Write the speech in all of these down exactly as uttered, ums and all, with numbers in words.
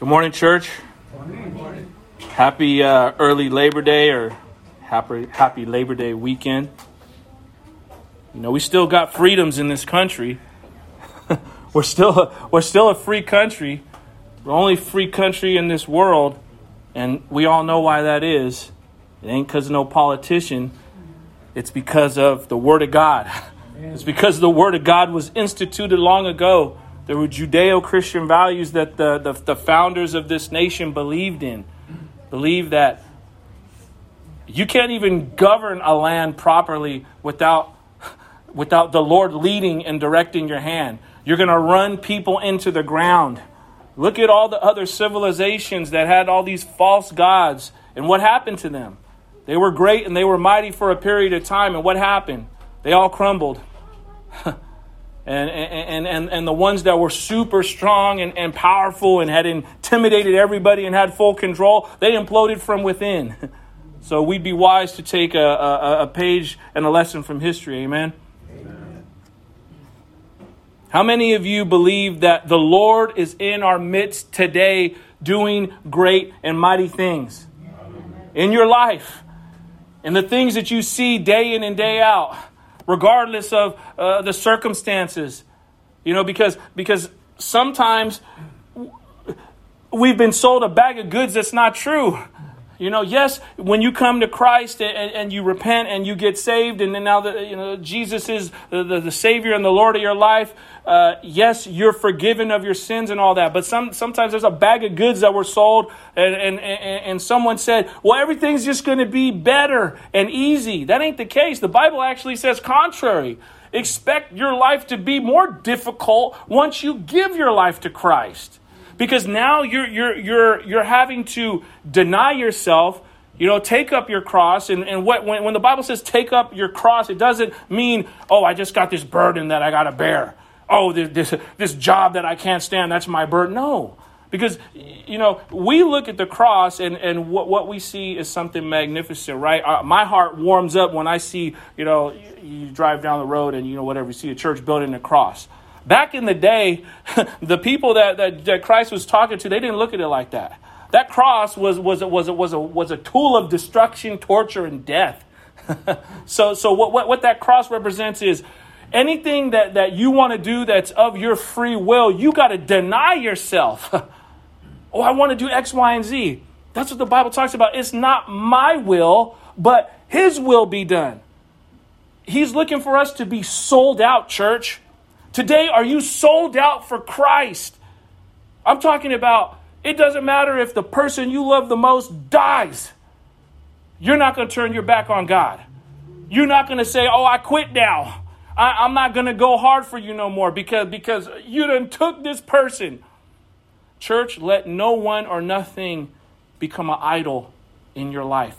Good morning, church. Good morning. Happy uh, early Labor Day or happy, happy Labor Day weekend. You know, we still got freedoms in this country. we're still a, we're still a free country. We're the only free country in this world, and we all know why that is. It ain't because of no politician. It's because of the Word of God. It's because the Word of God was instituted long ago. There were Judeo-Christian values that the, the, the founders of this nation believed in. Believe that you can't even govern a land properly without, without the Lord leading and directing your hand. You're going to run people into the ground. Look at all the other civilizations that had all these false gods. And what happened to them? They were great and they were mighty for a period of time. And what happened? They all crumbled. And and, and and the ones that were super strong and, and powerful and had intimidated everybody and had full control, they imploded from within. So we'd be wise to take a, a, a page and a lesson from history. Amen? Amen. How many of you believe that the Lord is in our midst today doing great and mighty things? Amen. In your life, in the things that you see day in and day out, regardless of uh, the circumstances, you know, because because sometimes we've been sold a bag of goods that's not true. You know, yes, when you come to Christ and, and you repent and you get saved, and then now that you know Jesus is the, the, the Savior and the Lord of your life. Uh, yes, you're forgiven of your sins and all that. But some sometimes there's a bag of goods that were sold, and and and, and someone said, well, everything's just going to be better and easy. That ain't the case. The Bible actually says contrary. Expect your life to be more difficult once you give your life to Christ. Because now you're you're you're you're having to deny yourself. You know, take up your cross. And, and what when, when the Bible says take up your cross, it doesn't mean, oh, I just got this burden that I got to bear. Oh, this, this this job that I can't stand, that's my burden. No, because, you know, we look at the cross and, and what, what we see is something magnificent, right? Uh, my heart warms up when I see, you know, you, you drive down the road and, you know, whatever, you see a church building and a cross. Back in the day, the people that, that, that Christ was talking to, they didn't look at it like that. That cross was was was was was a, was a tool of destruction, torture, and death. so so what, what what that cross represents is, anything that, that you want to do that's of your free will, you got to deny yourself. Oh, I want to do X, Y, and Z. That's what the Bible talks about. It's not my will, but His will be done. He's looking for us to be sold out, church. Today, are you sold out for Christ? I'm talking about it doesn't matter if the person you love the most dies. You're not going to turn your back on God. You're not going to say, oh, I quit now. I, I'm not going to go hard for you no more because, because you done took this person. Church, let no one or nothing become an idol in your life.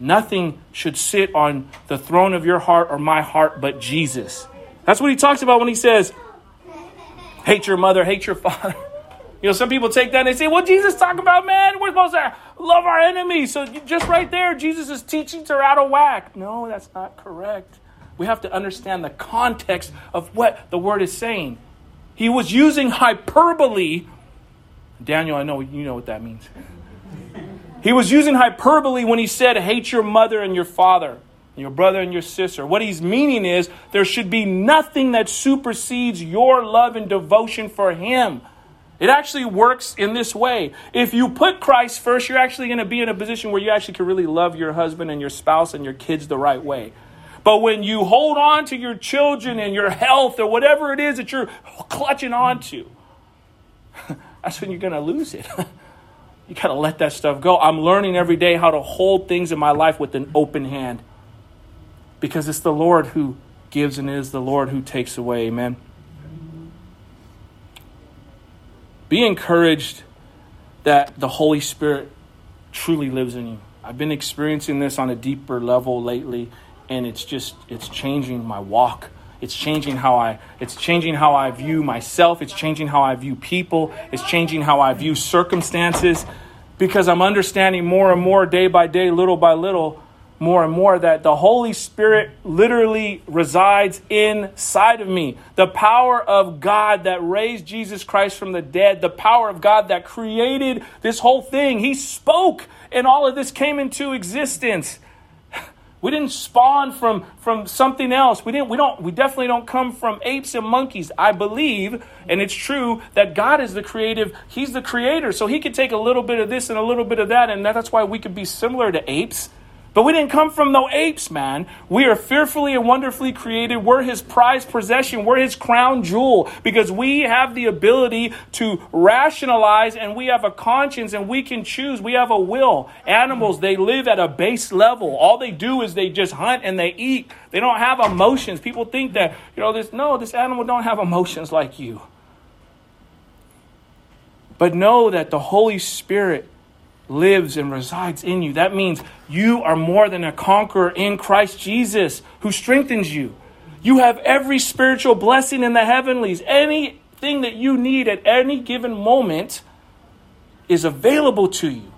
Nothing should sit on the throne of your heart or my heart but Jesus. That's what He talks about when He says, hate your mother, hate your father. You know, some people take that and they say, well, Jesus talk about, man, we're supposed to love our enemies. So just right there, Jesus' teachings are out of whack. No, that's not correct. We have to understand the context of what the word is saying. He was using hyperbole. Daniel, I know you know what that means. He was using hyperbole when he said, hate your mother and your father, and your brother and your sister. What he's meaning is there should be nothing that supersedes your love and devotion for Him. It actually works in this way. If you put Christ first, you're actually going to be in a position where you actually can really love your husband and your spouse and your kids the right way. But when you hold on to your children and your health or whatever it is that you're clutching on to, that's when you're going to lose it. You got to let that stuff go. I'm learning every day how to hold things in my life with an open hand because it's the Lord who gives and it is the Lord who takes away. Amen. Be encouraged that the Holy Spirit truly lives in you. I've been experiencing this on a deeper level lately. And it's just, it's changing my walk. It's changing how I, it's changing how I view myself. It's changing how I view people. It's changing how I view circumstances because I'm understanding more and more day by day, little by little, more and more that the Holy Spirit literally resides inside of me. The power of God that raised Jesus Christ from the dead, the power of God that created this whole thing. He spoke and all of this came into existence. We didn't spawn from, from something else. We didn't. We don't. We definitely don't come from apes and monkeys. I believe, and it's true, that God is the creative. He's the creator, so He could take a little bit of this and a little bit of that, and that's why we could be similar to apes. But we didn't come from no apes, man. We are fearfully and wonderfully created. We're His prized possession. We're His crown jewel because we have the ability to rationalize and we have a conscience and we can choose. We have a will. Animals, they live at a base level. All they do is they just hunt and they eat. They don't have emotions. People think that, you know, this, no, this animal don't have emotions like you. But know that the Holy Spirit lives and resides in you. That means you are more than a conqueror in Christ Jesus who strengthens you. You have every spiritual blessing in the heavenlies. Anything that you need at any given moment is available to you.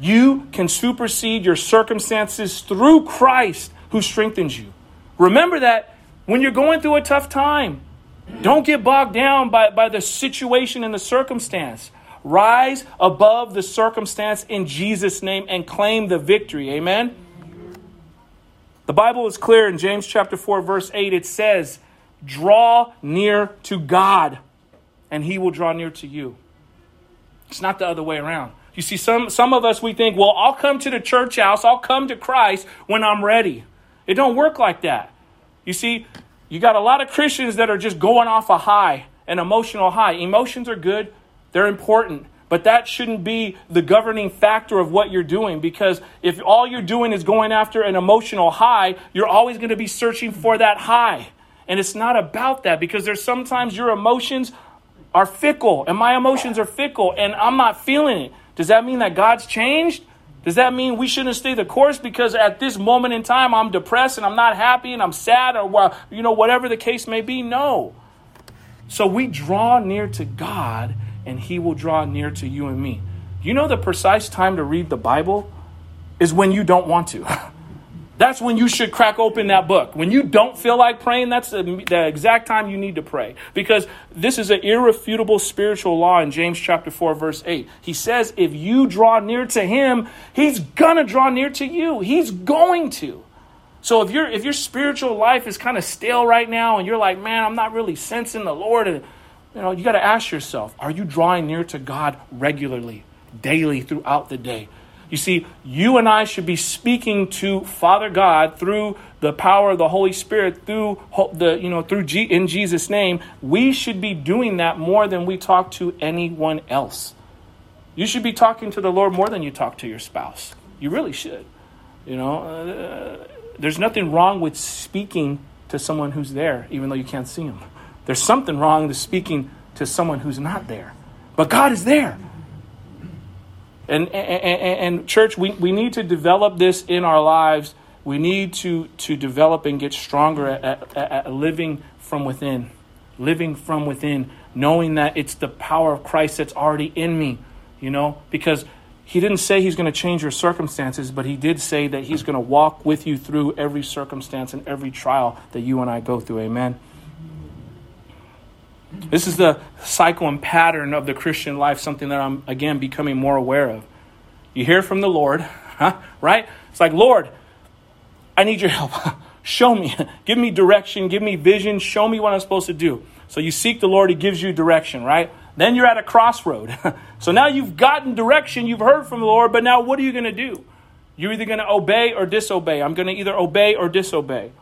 You can supersede your circumstances through Christ who strengthens you. Remember that when you're going through a tough time, don't get bogged down by, by the situation and the circumstance. Rise above the circumstance in Jesus' name and claim the victory. Amen? The Bible is clear in James chapter four, verse eight. It says, draw near to God and He will draw near to you. It's not the other way around. You see, some, some of us, we think, well, I'll come to the church house. I'll come to Christ when I'm ready. It don't work like that. You see, you got a lot of Christians that are just going off a high, an emotional high. Emotions are good. They're important, but that shouldn't be the governing factor of what you're doing, because if all you're doing is going after an emotional high, you're always going to be searching for that high. And it's not about that, because there's sometimes your emotions are fickle and my emotions are fickle and I'm not feeling it. Does that mean that God's changed? Does that mean we shouldn't stay the course because at this moment in time, I'm depressed and I'm not happy and I'm sad or, you know, whatever the case may be? No. So we draw near to God and He will draw near to you and me. You know, the precise time to read the Bible is when you don't want to. That's when you should crack open that book. When you don't feel like praying, that's the, the exact time you need to pray. Because this is an irrefutable spiritual law in James chapter four, verse eight. He says, if you draw near to Him, He's going to draw near to you. He's going to. So if, you're, if your spiritual life is kind of stale right now and you're like, man, I'm not really sensing the Lord, and you know, you got to ask yourself, are you drawing near to God regularly, daily, throughout the day? You see, you and I should be speaking to Father God through the power of the Holy Spirit, through the, you know, through G- in Jesus' name. We should be doing that more than we talk to anyone else. You should be talking to the Lord more than you talk to your spouse. You really should. You know, uh, there's nothing wrong with speaking to someone who's there, even though you can't see them. There's something wrong with speaking to someone who's not there. But God is there. And, and, and, and church, we, we need to develop this in our lives. We need to, to develop and get stronger at, at, at living from within. Living from within. Knowing that it's the power of Christ that's already in me. You know, because He didn't say He's going to change your circumstances, but He did say that He's going to walk with you through every circumstance and every trial that you and I go through. Amen. This is the cycle and pattern of the Christian life, something that I'm, again, becoming more aware of. You hear from the Lord, huh? Right? It's like, Lord, I need your help. Show me. Give me direction. Give me vision. Show me what I'm supposed to do. So you seek the Lord. He gives you direction, right? Then you're at a crossroad. So now you've gotten direction. You've heard from the Lord, but now what are you going to do? You're either going to obey or disobey. I'm going to either obey or disobey.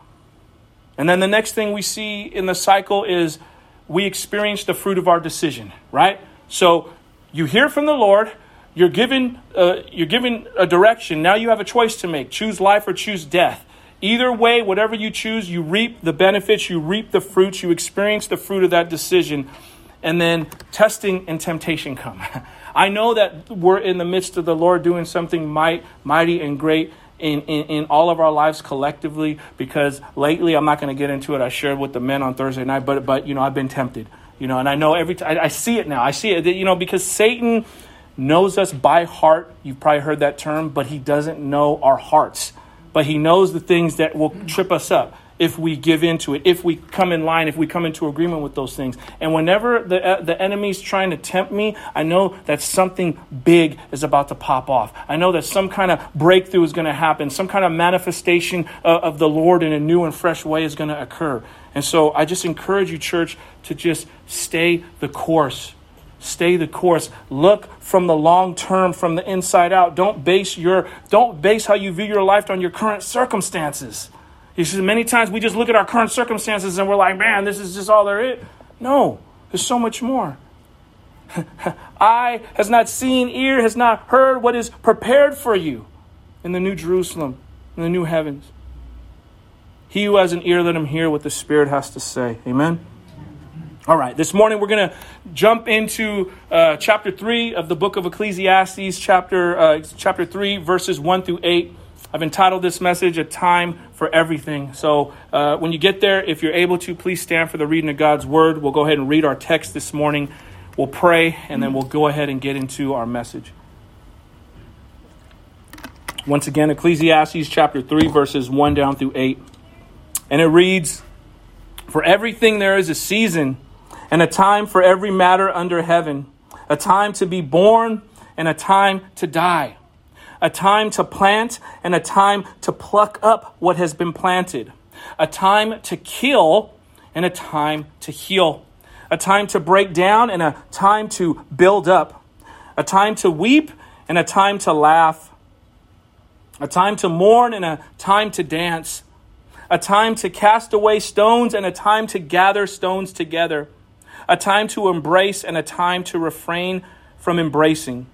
And then the next thing we see in the cycle is we experience the fruit of our decision, right? So you hear from the Lord, you're given, uh, you're given a direction. Now you have a choice to make. Choose life or choose death. Either way, whatever you choose, you reap the benefits, you reap the fruits, you experience the fruit of that decision. And then testing and temptation come. I know that we're in the midst of the Lord doing something might, mighty and great In, in, in all of our lives collectively, because lately, I'm not going to get into it. I shared with the men on Thursday night, but, but you know, I've been tempted, you know, and I know every time I, I see it now. I see it, you know, because Satan knows us by heart. You've probably heard that term, but he doesn't know our hearts. but he knows the things that will trip us up if we give into it, if we come in line, if we come into agreement with those things. And whenever the the enemy's trying to tempt me, I know that something big is about to pop off. I know that some kind of breakthrough is going to happen. Some kind of manifestation of, of the Lord in a new and fresh way is going to occur. And so I just encourage you, church, to just stay the course. Stay the course. Look from the long term, from the inside out. Don't base your don't base how you view your life on your current circumstances. You see, many times we just look at our current circumstances and we're like, man, this is just all there is. No, there's so much more. Eye has not seen, ear has not heard what is prepared for you in the new Jerusalem, in the new heavens. He who has an ear, let him hear what the Spirit has to say. Amen. All right, this morning we're going to jump into uh, chapter three of the book of Ecclesiastes, chapter uh, chapter three, verses one through eight. I've entitled this message, A Time for Everything. So uh, when you get there, if you're able to, please stand for the reading of God's Word. We'll go ahead and read our text this morning. We'll pray, and then we'll go ahead and get into our message. Once again, Ecclesiastes chapter three, verses one down through eight. And it reads, "For everything there is a season, and a time for every matter under heaven, a time to be born and a time to die, a time to plant and a time to pluck up what has been planted, a time to kill and a time to heal, a time to break down and a time to build up, a time to weep and a time to laugh, a time to mourn and a time to dance, a time to cast away stones and a time to gather stones together, a time to embrace and a time to refrain from embracing,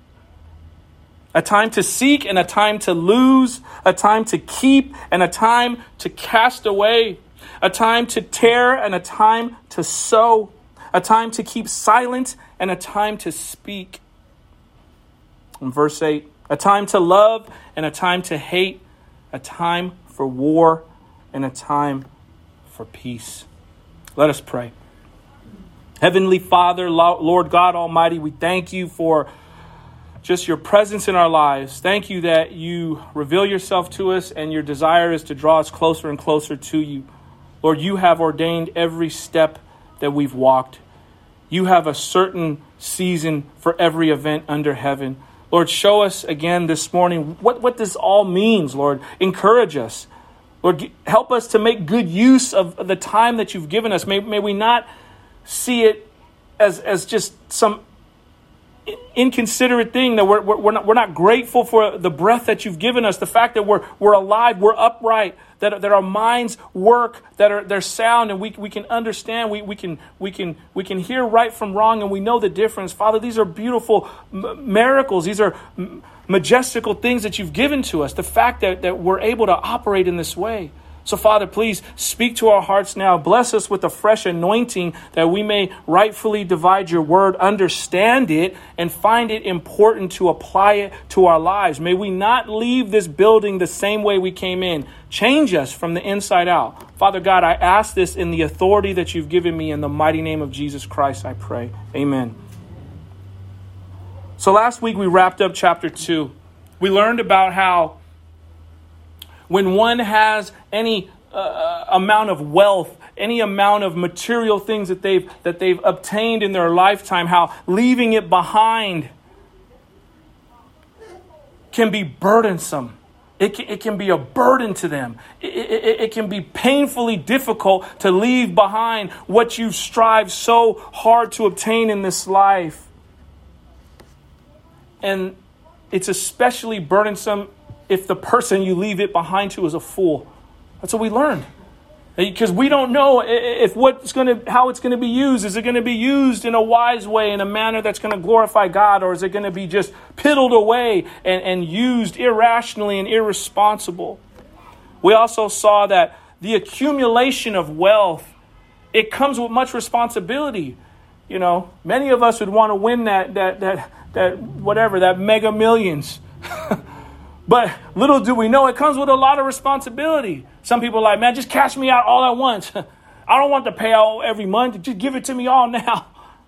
a time to seek and a time to lose, a time to keep and a time to cast away, a time to tear and a time to sow, a time to keep silent and a time to speak." In verse eight, "A time to love and a time to hate, a time for war and a time for peace." Let us pray. Heavenly Father, Lord God Almighty, we thank you for just your presence in our lives. Thank you that you reveal yourself to us and your desire is to draw us closer and closer to you. Lord, you have ordained every step that we've walked. You have a certain season for every event under heaven. Lord, show us again this morning what, what this all means, Lord. Encourage us. Lord, help us to make good use of the time that you've given us. May, may we not see it as, as just some inconsiderate thing that we're we're not we're not grateful for the breath that you've given us, the fact that we're we're alive, we're upright, that that our minds work, that are they're sound, and we we can understand, we we can we can we can hear right from wrong, and we know the difference. Father, these are beautiful m- miracles. These are m- majestical things that you've given to us. The fact that that we're able to operate in this way. So, Father, please speak to our hearts now. Bless us with a fresh anointing that we may rightfully divide your word, understand it, and find it important to apply it to our lives. May we not leave this building the same way we came in. Change us from the inside out. Father God, I ask this in the authority that you've given me. In the mighty name of Jesus Christ, I pray. Amen. So last week we wrapped up chapter two. We learned about how when one has any uh, amount of wealth, any amount of material things that they've that they've obtained in their lifetime, how leaving it behind can be burdensome. It can, it can be a burden to them. It, it, it can be painfully difficult to leave behind what you've strived so hard to obtain in this life. And it's especially burdensome if the person you leave it behind to is a fool. That's what we learned. Because we don't know if what's going to, how it's going to be used. Is it going to be used in a wise way, in a manner that's going to glorify God? Or is it going to be just piddled away and, and used irrationally and irresponsible? We also saw that the accumulation of wealth, it comes with much responsibility. You know, many of us would want to win that, that, that, that whatever, that mega millions. But little do we know, it comes with a lot of responsibility. Some people are like, man, just cash me out all at once. I don't want the payout every month. Just give it to me all now.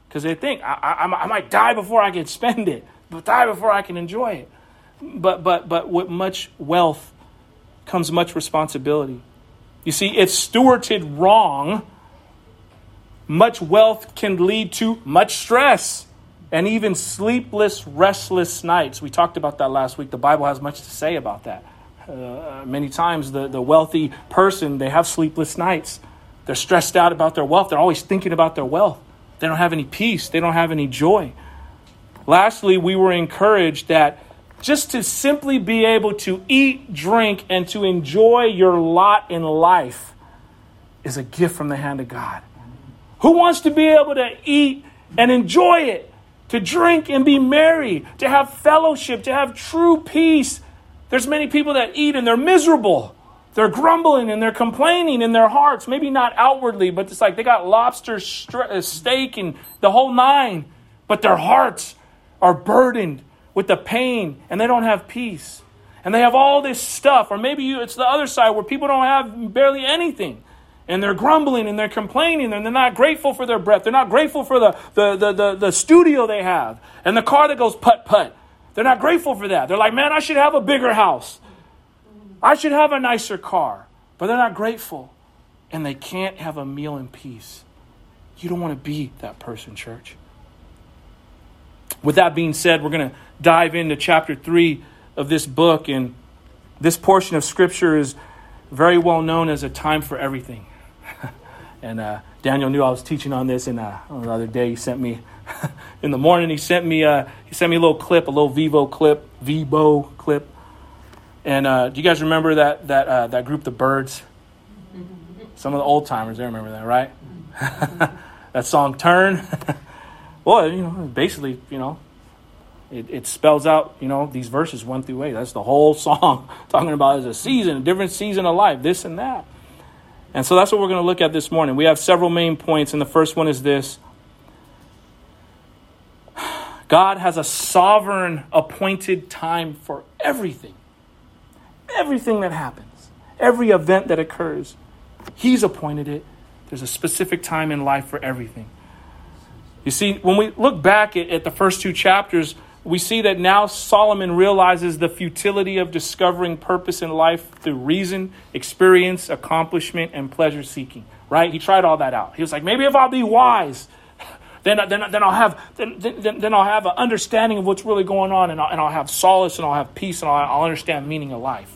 Because they think, I, I, I might die before I can spend it. But die before I can enjoy it. But but but with much wealth comes much responsibility. You see, if stewarded wrong, much wealth can lead to much stress and even sleepless, restless nights. We talked about that last week. The Bible has much to say about that. Uh, many times the, the wealthy person, they have sleepless nights. They're stressed out about their wealth. They're always thinking about their wealth. They don't have any peace. They don't have any joy. Lastly, we were encouraged that just to simply be able to eat, drink, and to enjoy your lot in life is a gift from the hand of God. Who wants to be able to eat and enjoy it, to drink and be merry, to have fellowship, to have true peace? There's many people that eat and they're miserable. They're grumbling and they're complaining in their hearts, maybe not outwardly, but it's like they got lobster steak and the whole nine, but their hearts are burdened with the pain and they don't have peace. And they have all this stuff. Or maybe you, it's the other side where people don't have barely anything and they're grumbling and they're complaining and they're not grateful for their breath. They're not grateful for the, the, the, the, the studio they have and the car that goes putt-putt. They're not grateful for that. They're like, man, I should have a bigger house. I should have a nicer car. But they're not grateful. And they can't have a meal in peace. You don't want to be that person, church. With that being said, we're going to dive into chapter three of this book. And this portion of scripture is very well known as a time for everything. and uh, Daniel knew I was teaching on this. And uh, the other day he sent me, in the morning he sent me uh, he sent me a little clip, a little Vivo clip, Vivo clip. And uh, do you guys remember that that uh, that group, the Birds? Some of the old timers, they remember that, right? That song, Turn. Well, you know, basically, you know, it, it spells out, you know, these verses one through eight. That's the whole song talking about is a season, a different season of life, this and that. And so that's what we're going to look at this morning. We have several main points, and the first one is this. God has a sovereign appointed time for everything. Everything that happens, every event that occurs, he's appointed it. There's a specific time in life for everything. You see, when we look back at, at the first two chapters, we see that now Solomon realizes the futility of discovering purpose in life through reason, experience, accomplishment, and pleasure seeking. Right? He tried all that out. He was like, maybe if I'll be wise, then then then I'll have then then, then I'll have an understanding of what's really going on, and I'll, and I'll have solace, and I'll have peace, and I'll, I'll understand meaning of life.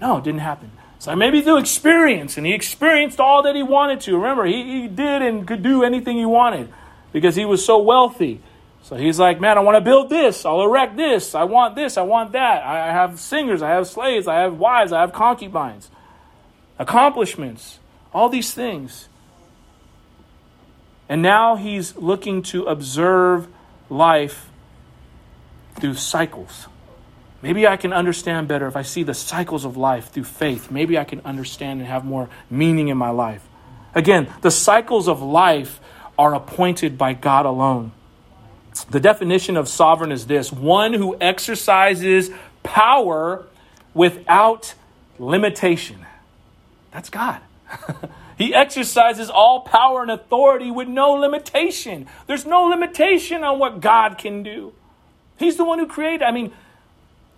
No, it didn't happen. So maybe through experience, and he experienced all that he wanted to. Remember, he, he did and could do anything he wanted. Because he was so wealthy. So he's like, man, I want to build this. I'll erect this. I want this. I want that. I have singers. I have slaves. I have wives. I have concubines. Accomplishments. All these things. And now he's looking to observe life through cycles. Maybe I can understand better if I see the cycles of life through faith. Maybe I can understand and have more meaning in my life. Again, the cycles of life are appointed by God alone. The definition of sovereign is this: one who exercises power without limitation. That's God. He exercises all power and authority with no limitation. There's no limitation on what God can do. He's the one who created. I mean,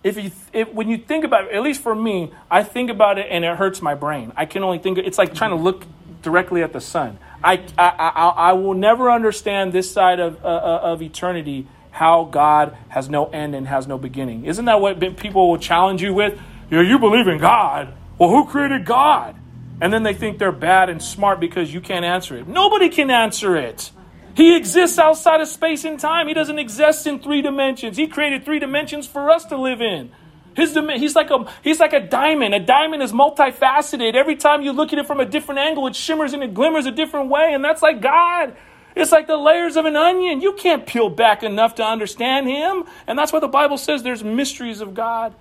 if you if, when you think about it, at least for me, I think about it and it hurts my brain. I can only think. It's like trying to look directly at the sun. I, I I I will never understand this side of uh, of eternity how God has no end and has no beginning. Isn't that what people will challenge you with? You know, you believe in God. Well, who created God? And then they think they're bad and smart because you can't answer it. Nobody can answer it. He exists outside of space and time. He doesn't exist in three dimensions. He created three dimensions for us to live in. His, he's like a he's like a diamond. A diamond is multifaceted. Every time you look at it from a different angle, it shimmers and it glimmers a different way. And that's like God. It's like the layers of an onion. You can't peel back enough to understand him. And that's why the Bible says there's mysteries of God.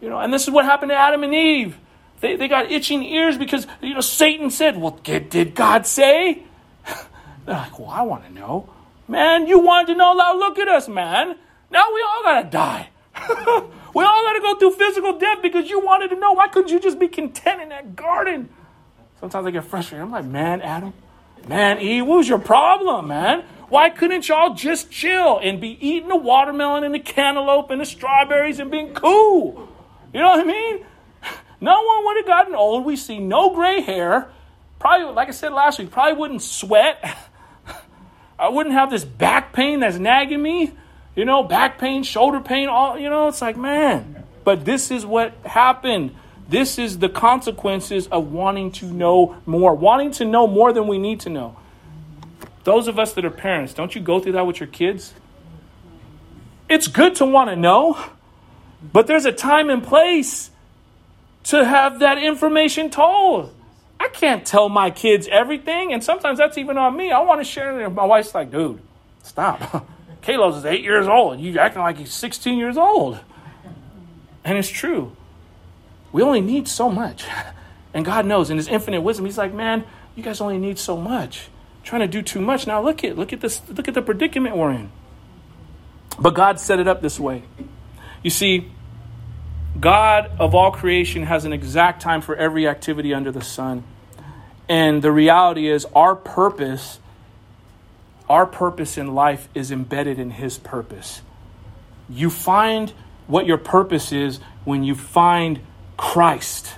You know, and this is what happened to Adam and Eve. They they got itching ears because, you know, Satan said, well, did God say? They're like, well, I want to know. Man, you wanted to know. Now look at us, man. Now we all got to die. We all got to go through physical death because you wanted to know. Why couldn't you just be content in that garden? Sometimes I get frustrated. I'm like, man, Adam, man, Eve, what was your problem, man? Why couldn't y'all just chill and be eating the watermelon and the cantaloupe and the strawberries and being cool? You know what I mean? No one would have gotten old. We see no gray hair. Probably, like I said last week, probably wouldn't sweat. I wouldn't have this back pain that's nagging me. You know, back pain, shoulder pain, all, you know, it's like, man. But this is what happened. This is the consequences of wanting to know more, wanting to know more than we need to know. Those of us that are parents, don't you go through that with your kids? It's good to want to know, but there's a time and place to have that information told. I can't tell my kids everything, and sometimes that's even on me. I want to share it, and my wife's like, dude, stop. Kalos is eight years old. You're acting like he's sixteen years old. And it's true. We only need so much. And God knows in his infinite wisdom, he's like, man, you guys only need so much. I'm trying to do too much. Now look at, look at this, look at the predicament we're in. But God set it up this way. You see, God of all creation has an exact time for every activity under the sun. And the reality is our purpose Our purpose in life is embedded in his purpose. You find what your purpose is when you find Christ.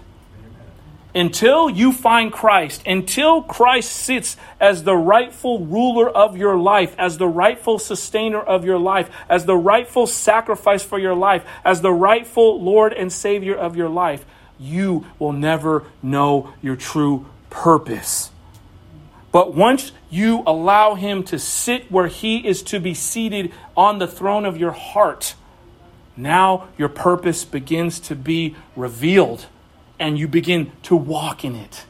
Until you find Christ, until Christ sits as the rightful ruler of your life, as the rightful sustainer of your life, as the rightful sacrifice for your life, as the rightful Lord and Savior of your life, you will never know your true purpose. But once you allow him to sit where he is to be seated on the throne of your heart, now your purpose begins to be revealed and you begin to walk in it.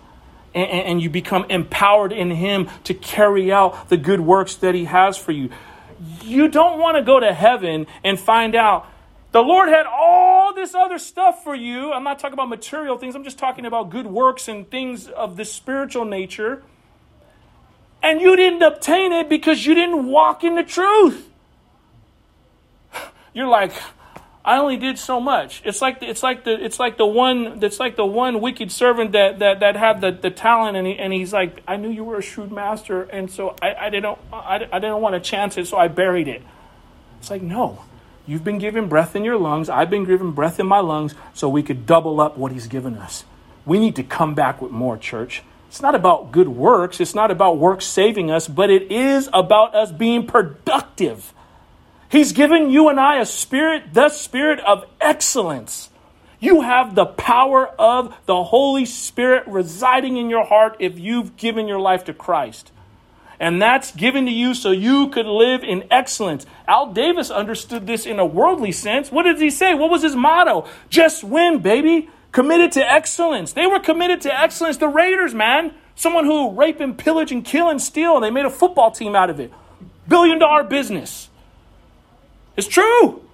And, and you become empowered in him to carry out the good works that he has for you. You don't want to go to heaven and find out the Lord had all this other stuff for you. I'm not talking about material things. I'm just talking about good works and things of the spiritual nature. And you didn't obtain it because you didn't walk in the truth. You're like, I only did so much. It's like the, it's like the it's like the one that's like the one wicked servant that that that had the, the talent, and he, and he's like, I knew you were a shrewd master, and so I, I didn't I, I didn't want to chance it, so I buried it. It's like, no, you've been given breath in your lungs. I've been given breath in my lungs, so we could double up what he's given us. We need to come back with more, church. It's not about good works. It's not about works saving us, but it is about us being productive. He's given you and I a spirit, the spirit of excellence. You have the power of the Holy Spirit residing in your heart if you've given your life to Christ. And that's given to you so you could live in excellence. Al Davis understood this in a worldly sense. What did he say? What was his motto? Just win, baby. Committed to excellence. They were committed to excellence. The Raiders, man. Someone who rape and pillage and kill and steal. And they made a football team out of it. Billion dollar business. It's true.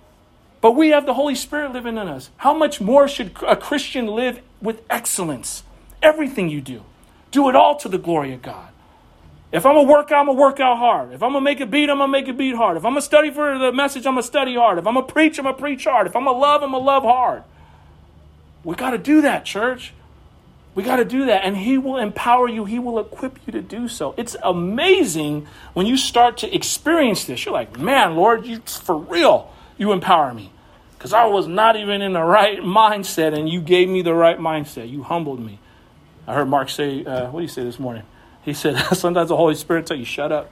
But we have the Holy Spirit living in us. How much more should a Christian live with excellence? Everything you do. Do it all to the glory of God. If I'm going to work out, I'm going to work out hard. If I'm going to make a beat, I'm going to make a beat hard. If I'm going to study for the message, I'm going to study hard. If I'm going to preach, I'm going to preach hard. If I'm going to love, I'm going to love hard. We got to do that, church. We got to do that. And he will empower you. He will equip you to do so. It's amazing when you start to experience this. You're like, man, Lord, you for real, you empower me. Because I was not even in the right mindset, and you gave me the right mindset. You humbled me. I heard Mark say, uh, what did he say this morning? He said, sometimes the Holy Spirit tell you, shut up.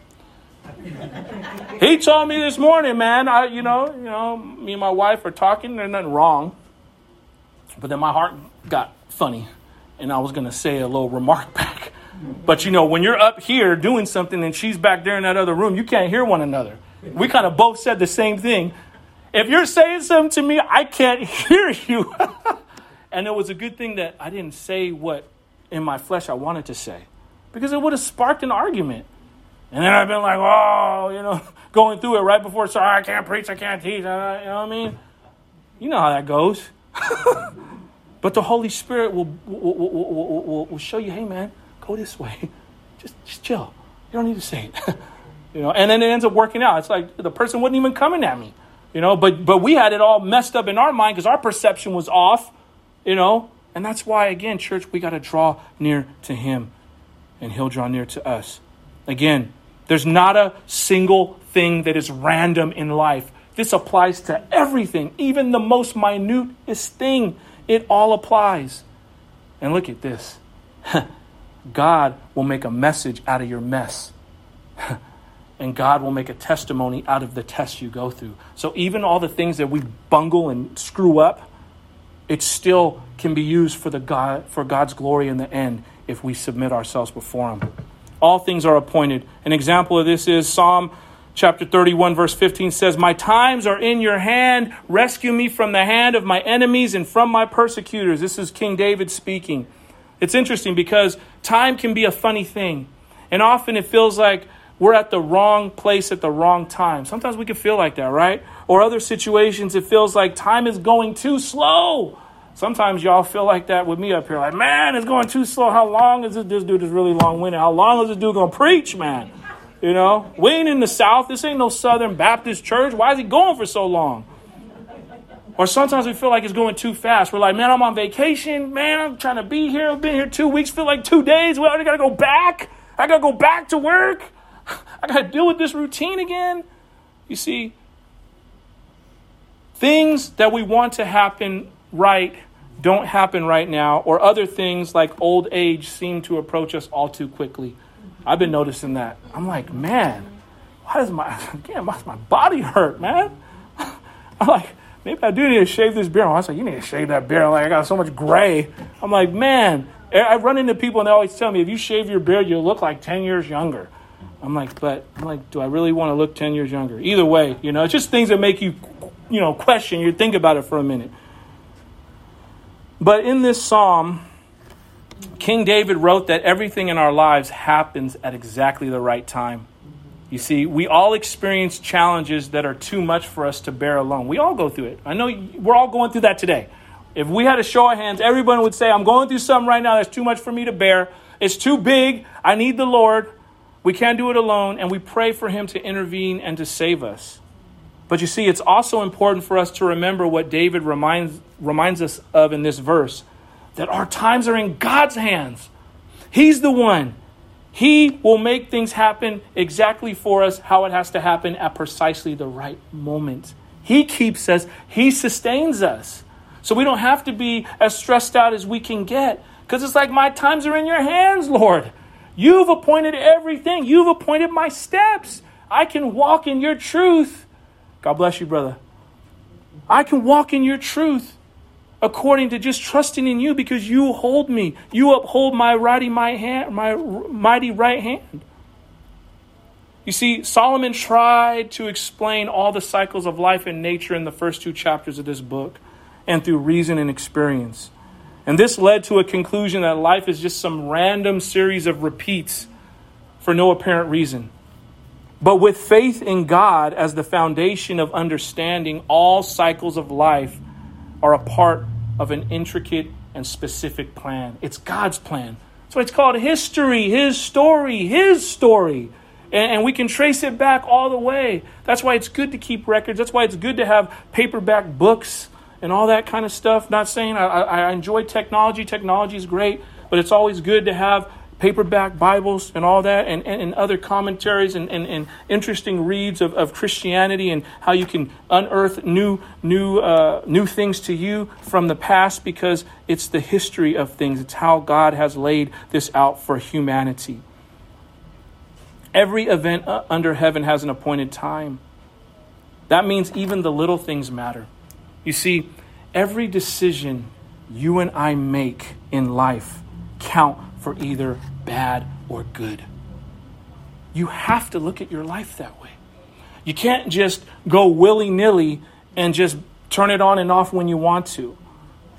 He told me this morning, man, I, you know, you know, me and my wife are talking. There's nothing wrong. But then my heart got funny, and I was going to say a little remark back. But, you know, when you're up here doing something and she's back there in that other room, you can't hear one another. We kind of both said the same thing. If you're saying something to me, I can't hear you. And it was a good thing that I didn't say what in my flesh I wanted to say, because it would have sparked an argument. And then I've been like, oh, you know, going through it right before. Sorry, I can't preach. I can't teach. You know what I mean? You know how that goes. But the Holy Spirit will will, will, will will show you, hey man, go this way. Just just chill. You don't need to say it. You know, and then it ends up working out. It's like the person wasn't even coming at me. You know, but but we had it all messed up in our mind because our perception was off, you know. And that's why, again, church, we gotta draw near to him and he'll draw near to us. Again, there's not a single thing that is random in life. This applies to everything, even the most minutest thing. It all applies. And look at this. God will make a message out of your mess. And God will make a testimony out of the tests you go through. So even all the things that we bungle and screw up, it still can be used for the God, for God's glory in the end if we submit ourselves before Him. All things are appointed. An example of this is Psalm chapter thirty-one, verse fifteen says, "My times are in your hand. Rescue me from the hand of my enemies and from my persecutors." This is King David speaking. It's interesting because time can be a funny thing. And often it feels like we're at the wrong place at the wrong time. Sometimes we can feel like that, right? Or other situations, it feels like time is going too slow. Sometimes y'all feel like that with me up here. Like, man, it's going too slow. How long is this? This dude is really long-winded. How long is this dude going to preach, man? You know, we ain't in the South. This ain't no Southern Baptist church. Why is he going for so long? Or sometimes we feel like it's going too fast. We're like, man, I'm on vacation. Man, I'm trying to be here. I've been here two weeks. Feel like two days. Well, I got to go back. I got to go back to work. I got to deal with this routine again. You see, things that we want to happen right don't happen right now, or other things like old age seem to approach us all too quickly. I've been noticing that. I'm like, man, why does my again, why does my body hurt, man? I'm like, maybe I do need to shave this beard. I was like, you need to shave that beard. I'm like, I got so much gray. I'm like, man, I run into people and they always tell me, if you shave your beard, you look like ten years younger. I'm like, but I'm like, do I really want to look ten years younger? Either way, you know, it's just things that make you, you know, question. You think about it for a minute. But in this psalm, King David wrote that everything in our lives happens at exactly the right time. You see, we all experience challenges that are too much for us to bear alone. We all go through it. I know we're all going through that today. If we had a show of hands, everyone would say, I'm going through something right now that's too much for me to bear. It's too big. I need the Lord. We can't do it alone, and we pray for Him to intervene and to save us. But you see, it's also important for us to remember what David reminds reminds us of in this verse, that our times are in God's hands. He's the one. He will make things happen exactly for us how it has to happen at precisely the right moment. He keeps us. He sustains us. So we don't have to be as stressed out as we can get, because it's like, my times are in your hands, Lord. You've appointed everything. You've appointed my steps. I can walk in your truth. God bless you, brother. I can walk in your truth according to just trusting in you, because you hold me. You uphold my righty, my hand, my mighty right hand. You see, Solomon tried to explain all the cycles of life and nature in the first two chapters of this book, and through reason and experience. And this led to a conclusion that life is just some random series of repeats for no apparent reason. But with faith in God as the foundation of understanding, all cycles of life are a part of an intricate and specific plan. It's God's plan. So it's called history, His story, His story. And, and we can trace it back all the way. That's why it's good to keep records. That's why it's good to have paperback books and all that kind of stuff. Not saying I, I enjoy technology. Technology is great, but it's always good to have paperback Bibles and all that, and, and, and other commentaries and, and, and interesting reads of, of Christianity, and how you can unearth new new uh, new things to you from the past, because it's the history of things. It's how God has laid this out for humanity. Every event under heaven has an appointed time. That means even the little things matter. You see, every decision you and I make in life count for either bad or good. You have to look at your life that way. You can't just go willy-nilly and just turn it on and off when you want to.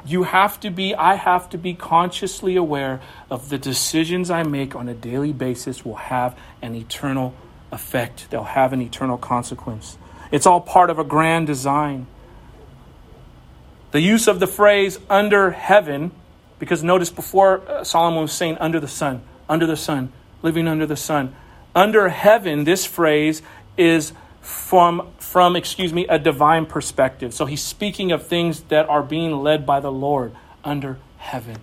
You have to be, I have to be consciously aware of the decisions I make on a daily basis will have an eternal effect. They'll have an eternal consequence. It's all part of a grand design. The use of the phrase under heaven, because notice before Solomon was saying under the sun, under the sun, living under the sun. Under heaven, this phrase is from, from excuse me, a divine perspective. So he's speaking of things that are being led by the Lord under heaven.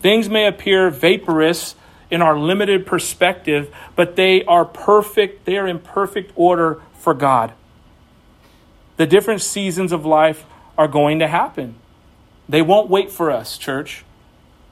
Things may appear vaporous in our limited perspective, but they are perfect. They are in perfect order for God. The different seasons of life are going to happen. They won't wait for us, church.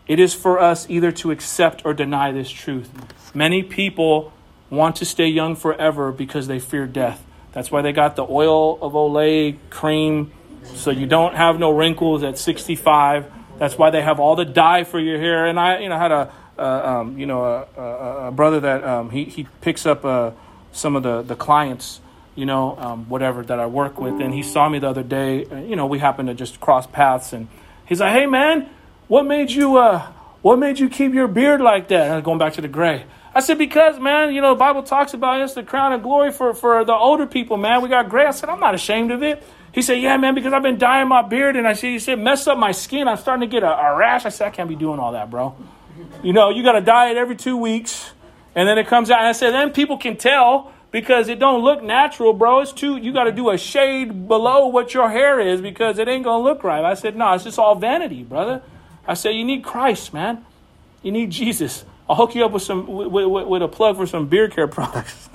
It is for us either to accept or deny this truth. Many people want to stay young forever because they fear death. That's why they got the oil of Olay cream, so you don't have no wrinkles at sixty-five. That's why they have all the dye for your hair. And I, you know, had a, uh, um, you know, a, a, a brother that um, he he picks up uh, some of the the clients, you know, um, whatever that I work with, and he saw me the other day. You know, we happened to just cross paths, and he's like, "Hey, man, what made you uh, what made you keep your beard like that?" And I'm going back to the gray. I said, because, man, you know, the Bible talks about it's the crown of glory for, for the older people, man. We got gray. I said, I'm not ashamed of it. He said, yeah, man, because I've been dyeing my beard. And I said, he said, mess up my skin. I'm starting to get a, a rash. I said, I can't be doing all that, bro. You know, you got to dye it every two weeks. And then it comes out. And I said, then people can tell because it don't look natural, bro. It's too, you got to do a shade below what your hair is because it ain't going to look right. I said, no, it's just all vanity, brother. I said, you need Christ, man. You need Jesus. I'll hook you up with some with, with, with a plug for some beard care products.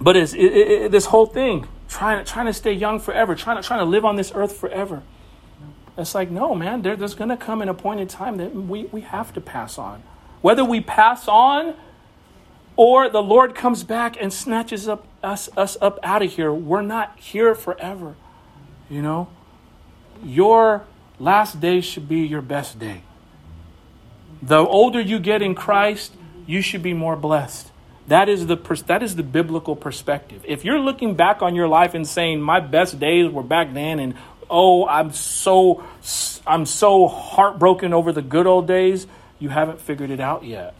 But it's it, it, this whole thing, trying to trying to stay young forever, trying to trying to live on this earth forever. It's like, no, man, there, there's going to come an appointed time that we, we have to pass on. Whether we pass on or the Lord comes back and snatches up us us up out of here, we're not here forever. You know, your last day should be your best day. The older you get in Christ, you should be more blessed. That is the pers- that is the biblical perspective. If you're looking back on your life and saying, my best days were back then, and oh, I'm so I'm so heartbroken over the good old days, you haven't figured it out yet.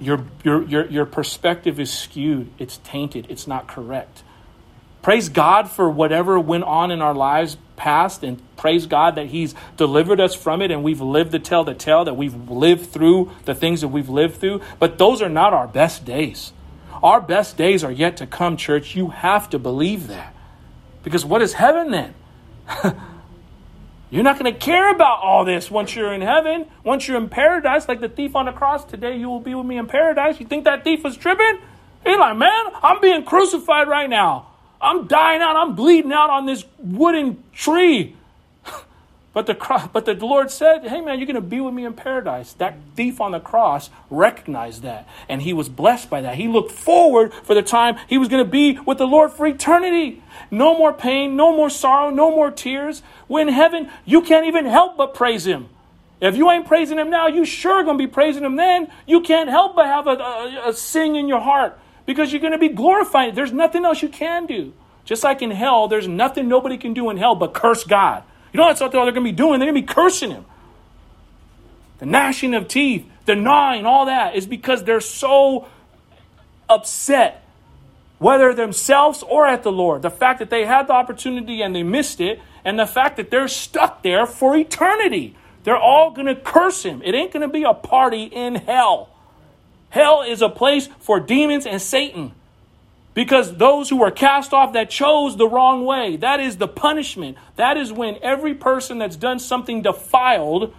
Your your your your perspective is skewed. It's tainted. It's not correct. Praise God for whatever went on in our lives past, and praise God that he's delivered us from it and we've lived to tell the tale, that we've lived through the things that we've lived through. But those are not our best days. Our best days are yet to come, church. You have to believe that. Because what is heaven then? You're not going to care about all this once you're in heaven. Once you're in paradise, like the thief on the cross, today you will be with me in paradise. You think that thief was tripping? He's like, man, I'm being crucified right now. I'm dying out. I'm bleeding out on this wooden tree. But the but the Lord said, hey, man, you're going to be with me in paradise. That thief on the cross recognized that. And he was blessed by that. He looked forward for the time he was going to be with the Lord for eternity. No more pain, no more sorrow, no more tears. When in heaven, you can't even help but praise him. If you ain't praising him now, you sure going to be praising him then. You can't help but have a, a, a sing in your heart. Because you're going to be glorified. There's nothing else you can do. Just like in hell, there's nothing nobody can do in hell but curse God. You know that's what they're going to be doing. They're going to be cursing him. The gnashing of teeth, the gnawing, all that is because they're so upset, whether themselves or at the Lord. The fact that they had the opportunity and they missed it, and the fact that they're stuck there for eternity. They're all going to curse him. It ain't going to be a party in hell. Hell is a place for demons and Satan, because those who were cast off that chose the wrong way, that is the punishment. That is when every person that's done something defiled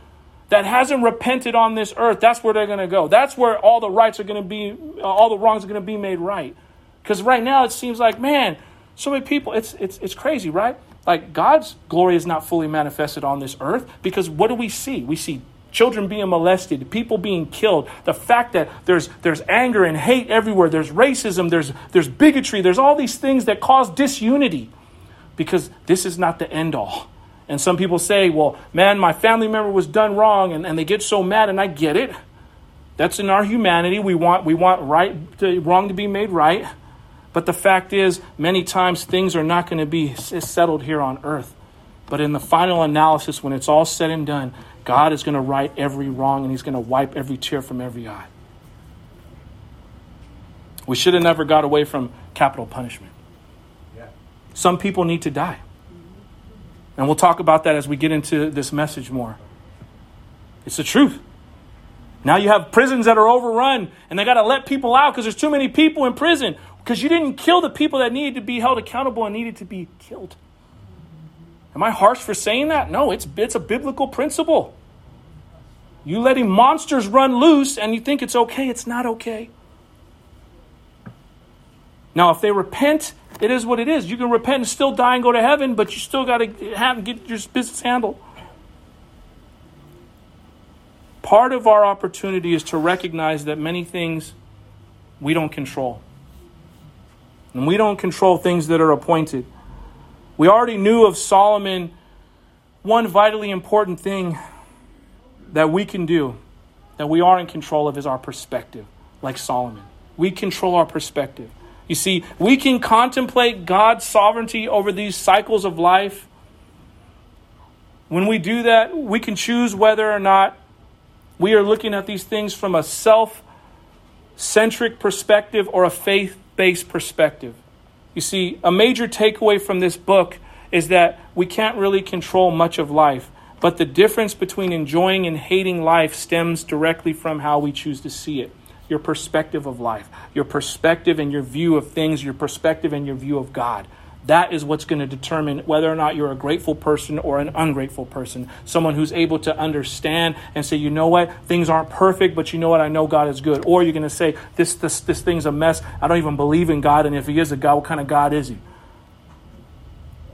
that hasn't repented on this earth, that's where they're going to go. That's where all the rights are going to be, all the wrongs are going to be made right. Because right now it seems like, man, so many people, it's it's it's crazy, right? Like God's glory is not fully manifested on this earth, because what do we see? We see children being molested, people being killed. The fact that there's there's anger and hate everywhere. There's racism. There's there's bigotry. There's all these things that cause disunity, because this is not the end all. And some people say, well, man, my family member was done wrong, and, and they get so mad. And I get it. That's in our humanity. We want we want right to, wrong to be made right. But the fact is, many times things are not going to be settled here on earth. But in the final analysis, when it's all said and done, God is going to right every wrong, and he's going to wipe every tear from every eye. We should have never got away from capital punishment. Yeah. Some people need to die. And we'll talk about that as we get into this message more. It's the truth. Now you have prisons that are overrun, and they got to let people out because there's too many people in prison, because you didn't kill the people that needed to be held accountable and needed to be killed. Am I harsh for saying that? No, it's it's a biblical principle. You letting monsters run loose and you think it's okay. It's not okay. Now, if they repent, it is what it is. You can repent and still die and go to heaven, but you still got to have get your business handled. part of our opportunity is to recognize that many things we don't control. And we don't control things that are appointed. We already knew of Solomon one vitally important thing that we can do, that we are in control of, is our perspective, like Solomon. We control our perspective. You see, we can contemplate God's sovereignty over these cycles of life. When we do that, we can choose whether or not we are looking at these things from a self-centric perspective or a faith-based perspective. You see, a major takeaway from this book is that we can't really control much of life, but the difference between enjoying and hating life stems directly from how we choose to see it. Your perspective of life, your perspective and your view of things, your perspective and your view of God. That is what's going to determine whether or not you're a grateful person or an ungrateful person. Someone who's able to understand and say, you know what, things aren't perfect, but you know what, I know God is good. Or you're going to say, this this this thing's a mess. I don't even believe in God. And if he is a God, what kind of God is he?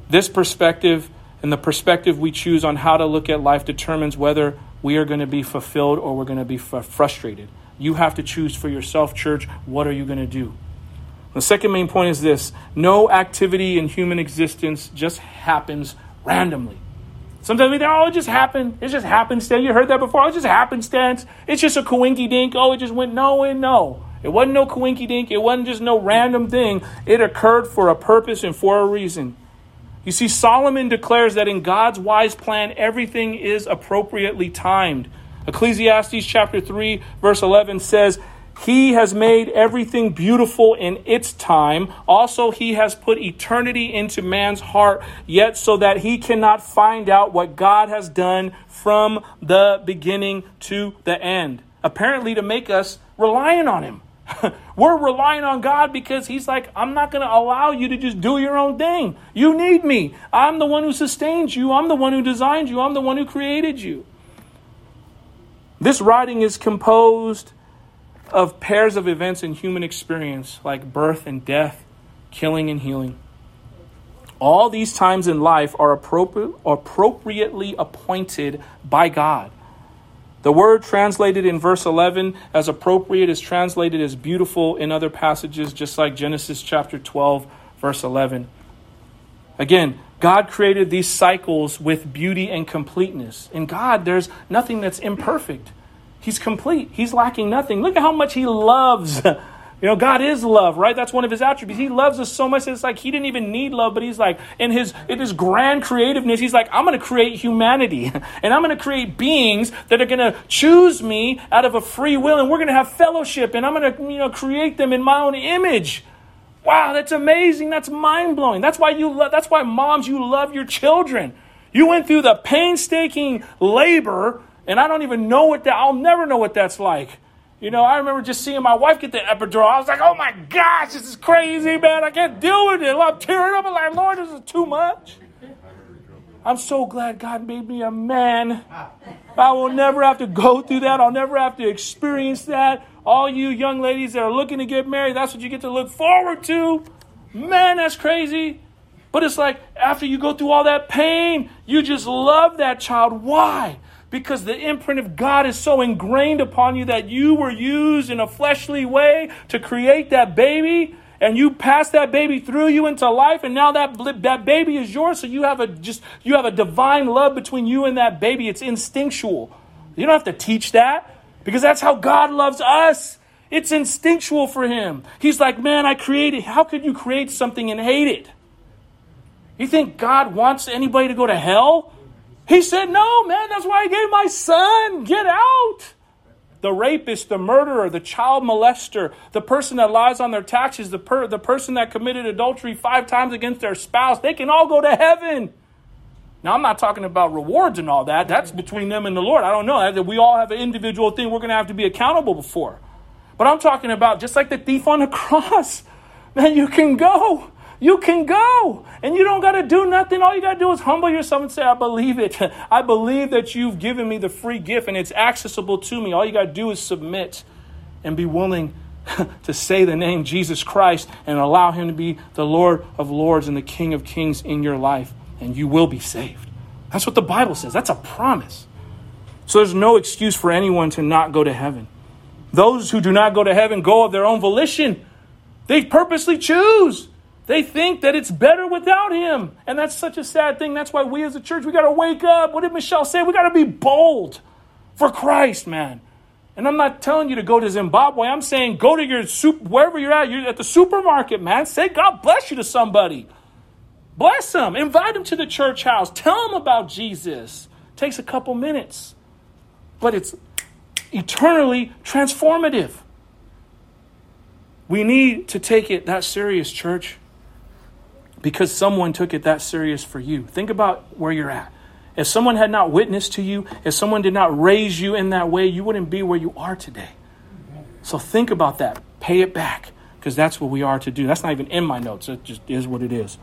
This perspective and the perspective we choose on how to look at life determines whether we are going to be fulfilled or we're going to be f- frustrated. You have to choose for yourself, church. What are you going to do? The second main point is this: no activity in human existence just happens randomly. Sometimes we think, oh, it just happened. It just happenstance. You heard that before. Oh, it just happenstance. It's just a coinky-dink. Oh, it just went no and no. It wasn't no coinky-dink. It wasn't just no random thing. It occurred for a purpose and for a reason. You see, Solomon declares that in God's wise plan, everything is appropriately timed. Ecclesiastes chapter three, verse eleven says, he has made everything beautiful in its time. Also, he has put eternity into man's heart, yet so that he cannot find out what God has done from the beginning to the end. Apparently to make us reliant on him. We're relying on God because he's like, I'm not going to allow you to just do your own thing. You need me. I'm the one who sustains you. I'm the one who designed you. I'm the one who created you. This writing is composed of pairs of events in human experience, like birth and death, killing and healing. All these times in life are appropri- appropriately appointed by God. The word translated in verse eleven as appropriate is translated as beautiful in other passages, just like Genesis chapter twelve, verse eleven. Again, God created these cycles with beauty and completeness. In God, there's nothing that's imperfect. He's complete. He's lacking nothing. Look at how much he loves. You know, God is love, right? That's one of his attributes. He loves us so much that it's like he didn't even need love, but he's like, in his, in his grand creativeness, he's like, I'm going to create humanity and I'm going to create beings that are going to choose me out of a free will. And we're going to have fellowship and I'm going to, you know, create them in my own image. Wow, that's amazing. That's mind blowing. That's why you love, that's why moms, you love your children. You went through the painstaking labor. And I don't even know what that, I'll never know what that's like. You know, I remember just seeing my wife get the epidural. I was like, oh my gosh, this is crazy, man. I can't deal with it. I'm tearing up. I'm like, Lord, this is too much. I'm so glad God made me a man. I will never have to go through that. I'll never have to experience that. All you young ladies that are looking to get married, that's what you get to look forward to. Man, that's crazy. But it's like, after you go through all that pain, you just love that child. Why? Because the imprint of God is so ingrained upon you that you were used in a fleshly way to create that baby, and you passed that baby through you into life, and now that that baby is yours. So you have a just you have a divine love between you and that baby. It's instinctual. You don't have to teach that because that's how God loves us. It's instinctual for him. He's like, man, I created. How could you create something and hate it? You think God wants anybody to go to hell? He said, no, man, that's why I gave my son. Get out. The rapist, the murderer, the child molester, the person that lies on their taxes, the per- the person that committed adultery five times against their spouse, they can all go to heaven. Now, I'm not talking about rewards and all that. That's between them and the Lord. I don't know. We all have an individual thing we're going to have to be accountable for. But I'm talking about just like the thief on the cross. Man, you can go. You can go and you don't got to do nothing. All you got to do is humble yourself and say, I believe it. I believe that you've given me the free gift and it's accessible to me. All you got to do is submit and be willing to say the name Jesus Christ and allow him to be the Lord of Lords and the King of Kings in your life. And you will be saved. That's what the Bible says. That's a promise. So there's no excuse for anyone to not go to heaven. Those who do not go to heaven go of their own volition. They purposely choose. They think that it's better without him. And that's such a sad thing. That's why we as a church, we got to wake up. What did Michelle say? We got to be bold for Christ, man. And I'm not telling you to go to Zimbabwe. I'm saying go to your soup, wherever you're at. You're at the supermarket, man. Say God bless you to somebody. Bless them. Invite them to the church house. Tell them about Jesus. It takes a couple minutes. But it's eternally transformative. We need to take it that serious, church. Because someone took it that serious for you. Think about where you're at. If someone had not witnessed to you, if someone did not raise you in that way, you wouldn't be where you are today. So think about that. Pay it back. Because that's what we are to do. That's not even in my notes. It just is what it is.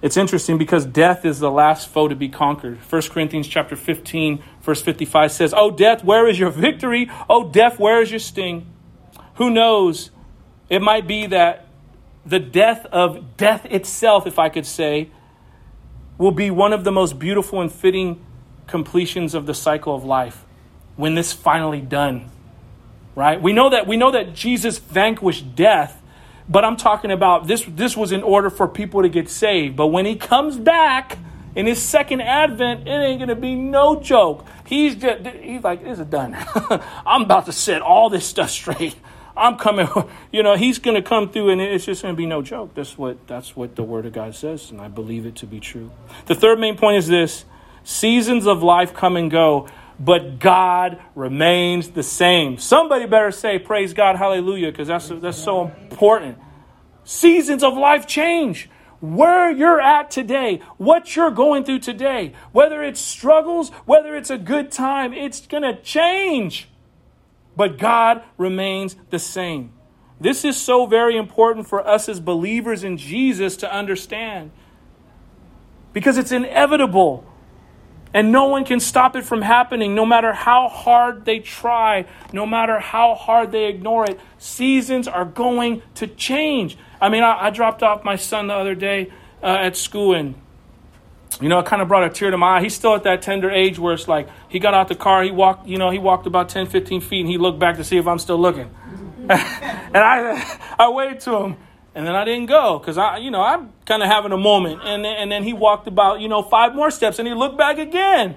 It's interesting because death is the last foe to be conquered. First Corinthians chapter fifteen, verse fifty-five says, "O death, where is your victory? O death, where is your sting?" Who knows? It might be that the death of death itself, if I could say, will be one of the most beautiful and fitting completions of the cycle of life when this finally done. Right? We know that we know that Jesus vanquished death. But I'm talking about this. This was in order for people to get saved. But when he comes back in his second advent, it ain't going to be no joke. He's just, he's like, this is done. I'm about to set all this stuff straight. I'm coming. You know, he's going to come through and it's just going to be no joke. That's what that's what the word of God says. And I believe it to be true. The third main point is this. Seasons of life come and go, but God remains the same. Somebody better say, praise God, hallelujah, because that's, that's so important. Seasons of life change. Where you're at today, what you're going through today, whether it's struggles, whether it's a good time, it's going to change. But God remains the same. This is so very important for us as believers in Jesus to understand, because it's inevitable. And no one can stop it from happening, no matter how hard they try, no matter how hard they ignore it. Seasons are going to change. I mean, I, I dropped off my son the other day uh, at school, and, you know, it kind of brought a tear to my eye. He's still at that tender age where it's like he got out the car, he walked, you know, he walked about ten, fifteen feet, and he looked back to see if I'm still looking. and I, I waved to him. And then I didn't go because, I, you know, I'm kind of having a moment. And then, and then he walked about, you know, five more steps and he looked back again.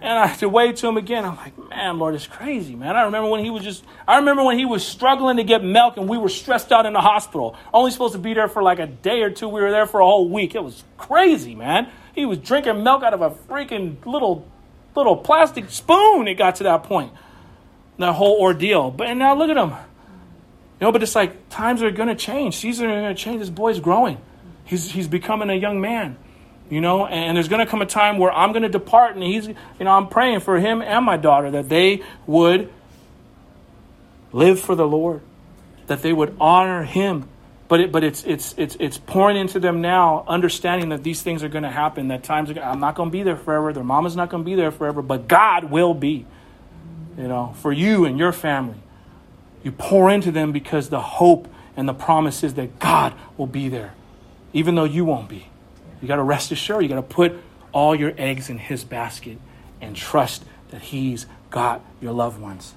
And I had to wave to him again. I'm like, man, Lord, it's crazy, man. I remember when he was just I remember when he was struggling to get milk and we were stressed out in the hospital. Only supposed to be there for like a day or two. We were there for a whole week. It was crazy, man. He was drinking milk out of a freaking little little plastic spoon. It got to that point. That whole ordeal. But and now look at him. You know, but it's like times are going to change. Seasons are going to change. This boy's growing. He's he's becoming a young man, you know, and there's going to come a time where I'm going to depart. And he's, you know, I'm praying for him and my daughter that they would live for the Lord, that they would honor him. But it, but it's it's it's it's pouring into them now, understanding that these things are going to happen, that times are, I'm not going to be there forever. Their mama's not going to be there forever, but God will be, you know, for you and your family. You pour into them because the hope and the promise is that God will be there, even though you won't be. You got to rest assured. You got to put all your eggs in his basket and trust that he's got your loved ones,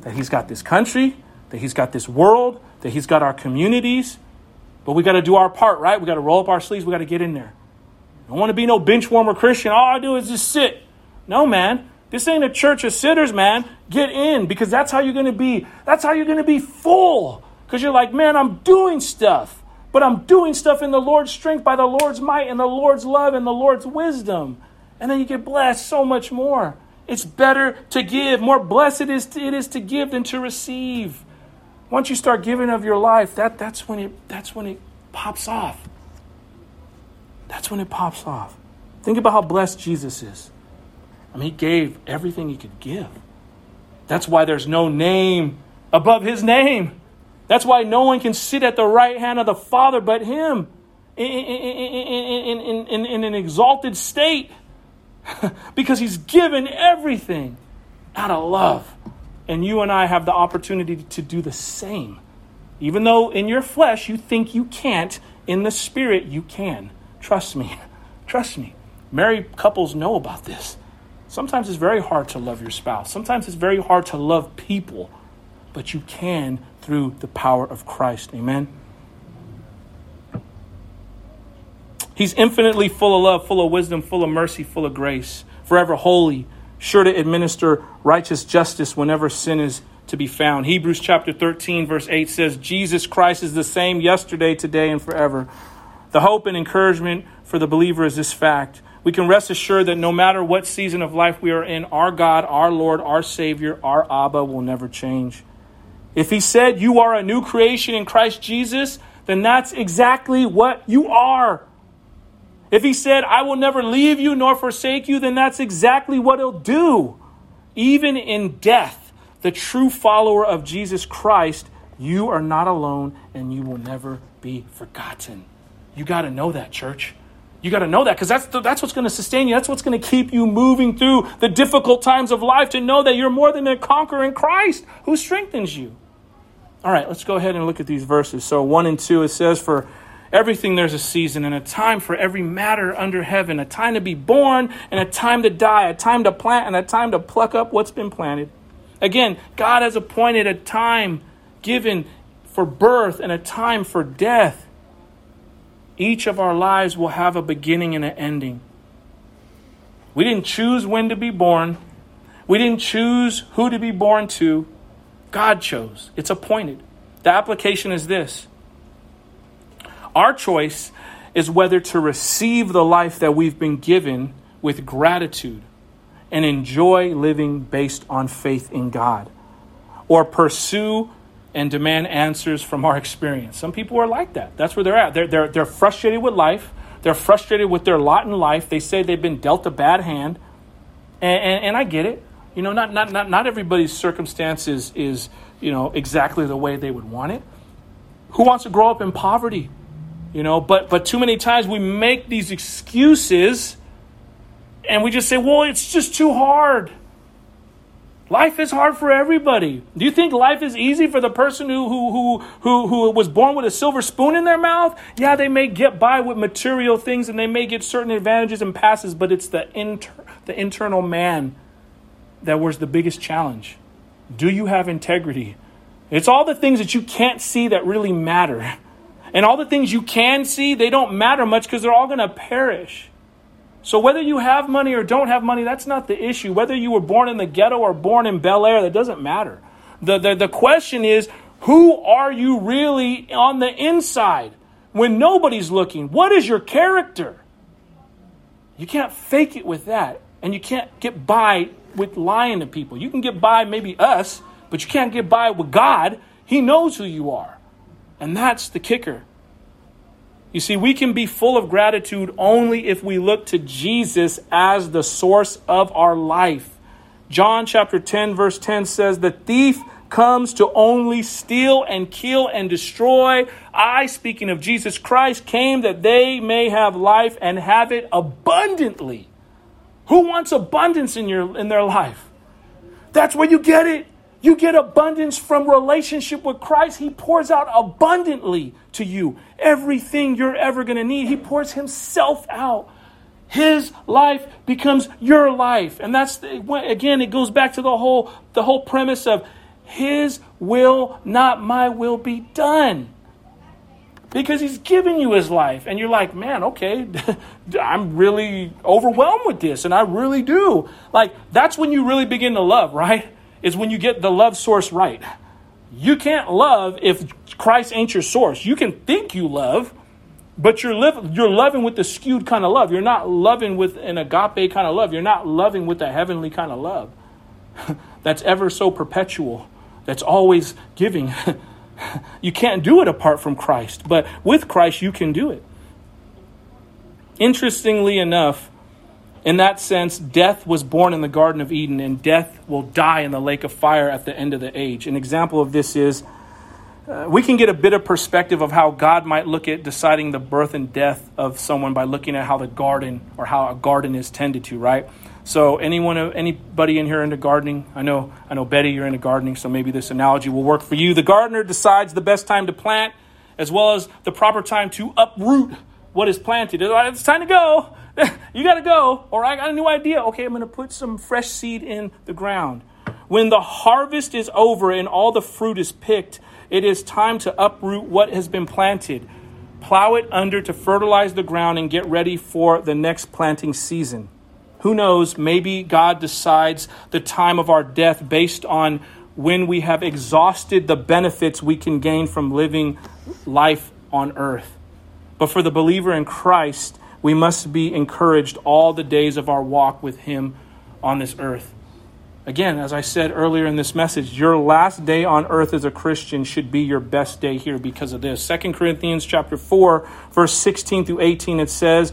that he's got this country, that he's got this world, that he's got our communities. But we got to do our part, right? We got to roll up our sleeves. We got to get in there. I don't want to be no bench warmer Christian. All I do is just sit. No, man. This ain't a church of sitters, man. Get in, because that's how you're going to be. That's how you're going to be full. Because you're like, man, I'm doing stuff. But I'm doing stuff in the Lord's strength, by the Lord's might, and the Lord's love, and the Lord's wisdom. And then you get blessed so much more. It's better to give. More blessed it is to, it is to give than to receive. Once you start giving of your life, that, that's when it, that's when it pops off. That's when it pops off. Think about how blessed Jesus is. I mean, he gave everything he could give. That's why there's no name above his name. That's why no one can sit at the right hand of the Father but him in, in, in, in, in, in an exalted state because he's given everything out of love. And you and I have the opportunity to do the same. Even though in your flesh you think you can't, In the Spirit, you can. Trust me. Trust me. Married couples know about this. Sometimes it's very hard to love your spouse. Sometimes it's very hard to love people. But you can through the power of Christ. Amen. He's infinitely full of love, full of wisdom, full of mercy, full of grace, forever holy, sure to administer righteous justice whenever sin is to be found. Hebrews chapter thirteen, verse eight says, Jesus Christ is the same yesterday, today, and forever. The hope and encouragement for the believer is this fact. We can rest assured that no matter what season of life we are in, our God, our Lord, our Savior, our Abba will never change. If he said you are a new creation in Christ Jesus, then that's exactly what you are. If he said, I will never leave you nor forsake you, then that's exactly what he'll do. Even in death, the true follower of Jesus Christ, you are not alone and you will never be forgotten. You got to know that, church. You got to know that because that's the, that's what's going to sustain you. That's what's going to keep you moving through the difficult times of life, to know that you're more than a conqueror in Christ who strengthens you. All right, let's go ahead and look at these verses. So one and two, it says, for everything there's a season and a time for every matter under heaven, a time to be born and a time to die, a time to plant and a time to pluck up what's been planted. Again, God has appointed a time given for birth and a time for death. Each of our lives will have a beginning and an ending. We didn't choose when to be born. We didn't choose who to be born to. God chose. It's appointed. The application is this. Our choice is whether to receive the life that we've been given with gratitude and enjoy living based on faith in God, or pursue and demand answers from our experience. Some people are like that. That's where they're at. They're, they're, they're frustrated with life. They're frustrated with their lot in life. They say they've been dealt a bad hand. And, and, and I get it. You know, not, not, not, not everybody's circumstances is, you know, exactly the way they would want it. Who wants to grow up in poverty? You know, but but too many times we make these excuses and we just say, well, it's just too hard. Life is hard for everybody. Do you think life is easy for the person who who who who was born with a silver spoon in their mouth? Yeah, they may get by with material things and they may get certain advantages and passes, but it's the inter- the internal man that was the biggest challenge. Do you have integrity? It's all the things that you can't see that really matter. And all the things you can see, they don't matter much because they're all going to perish. So whether you have money or don't have money, that's not the issue. Whether you were born in the ghetto or born in Bel Air, that doesn't matter. The, the, the question is, who are you really on the inside when nobody's looking? What is your character? You can't fake it with that. And you can't get by with lying to people. You can get by maybe us, but you can't get by with God. He knows who you are. And that's the kicker. You see, we can be full of gratitude only if we look to Jesus as the source of our life. John chapter ten, verse ten says, the thief comes to only steal and kill and destroy. I, speaking of Jesus Christ, came that they may have life and have it abundantly. Who wants abundance in your in their life? That's where you get it. You get abundance from relationship with Christ. He pours out abundantly to you. Everything you're ever going to need, he pours himself out. His life becomes your life. And that's, again, it goes back to the whole, the whole premise of his will, not my will, be done. Because he's given you his life. And you're like, man, okay, I'm really overwhelmed with this. And I really do. Like, that's when you really begin to love, right? Is when you get the love source right. You can't love if Christ ain't your source. You can think you love, but you're live, you're loving with the skewed kind of love. You're not loving with an agape kind of love. You're not loving with a heavenly kind of love that's ever so perpetual, that's always giving. You can't do it apart from Christ, but with Christ, you can do it. Interestingly enough, in that sense, death was born in the Garden of Eden, and death will die in the lake of fire at the end of the age. An example of this is uh, we can get a bit of perspective of how God might look at deciding the birth and death of someone by looking at how the garden or how a garden is tended to, right? So anyone, anybody in here into gardening? I know, I know, Betty, you're into gardening, so maybe this analogy will work for you. The gardener decides the best time to plant as well as the proper time to uproot what is planted. It's time to go. You got to go. Or I got a new idea. Okay, I'm going to put some fresh seed in the ground. When the harvest is over and all the fruit is picked, it is time to uproot what has been planted. Plow it under to fertilize the ground and get ready for the next planting season. Who knows? Maybe God decides the time of our death based on when we have exhausted the benefits we can gain from living life on earth. But for the believer in Christ, we must be encouraged all the days of our walk with Him on this earth. Again, as I said earlier in this message, your last day on earth as a Christian should be your best day here because of this. Second Corinthians chapter four, verse sixteen through eighteen, it says,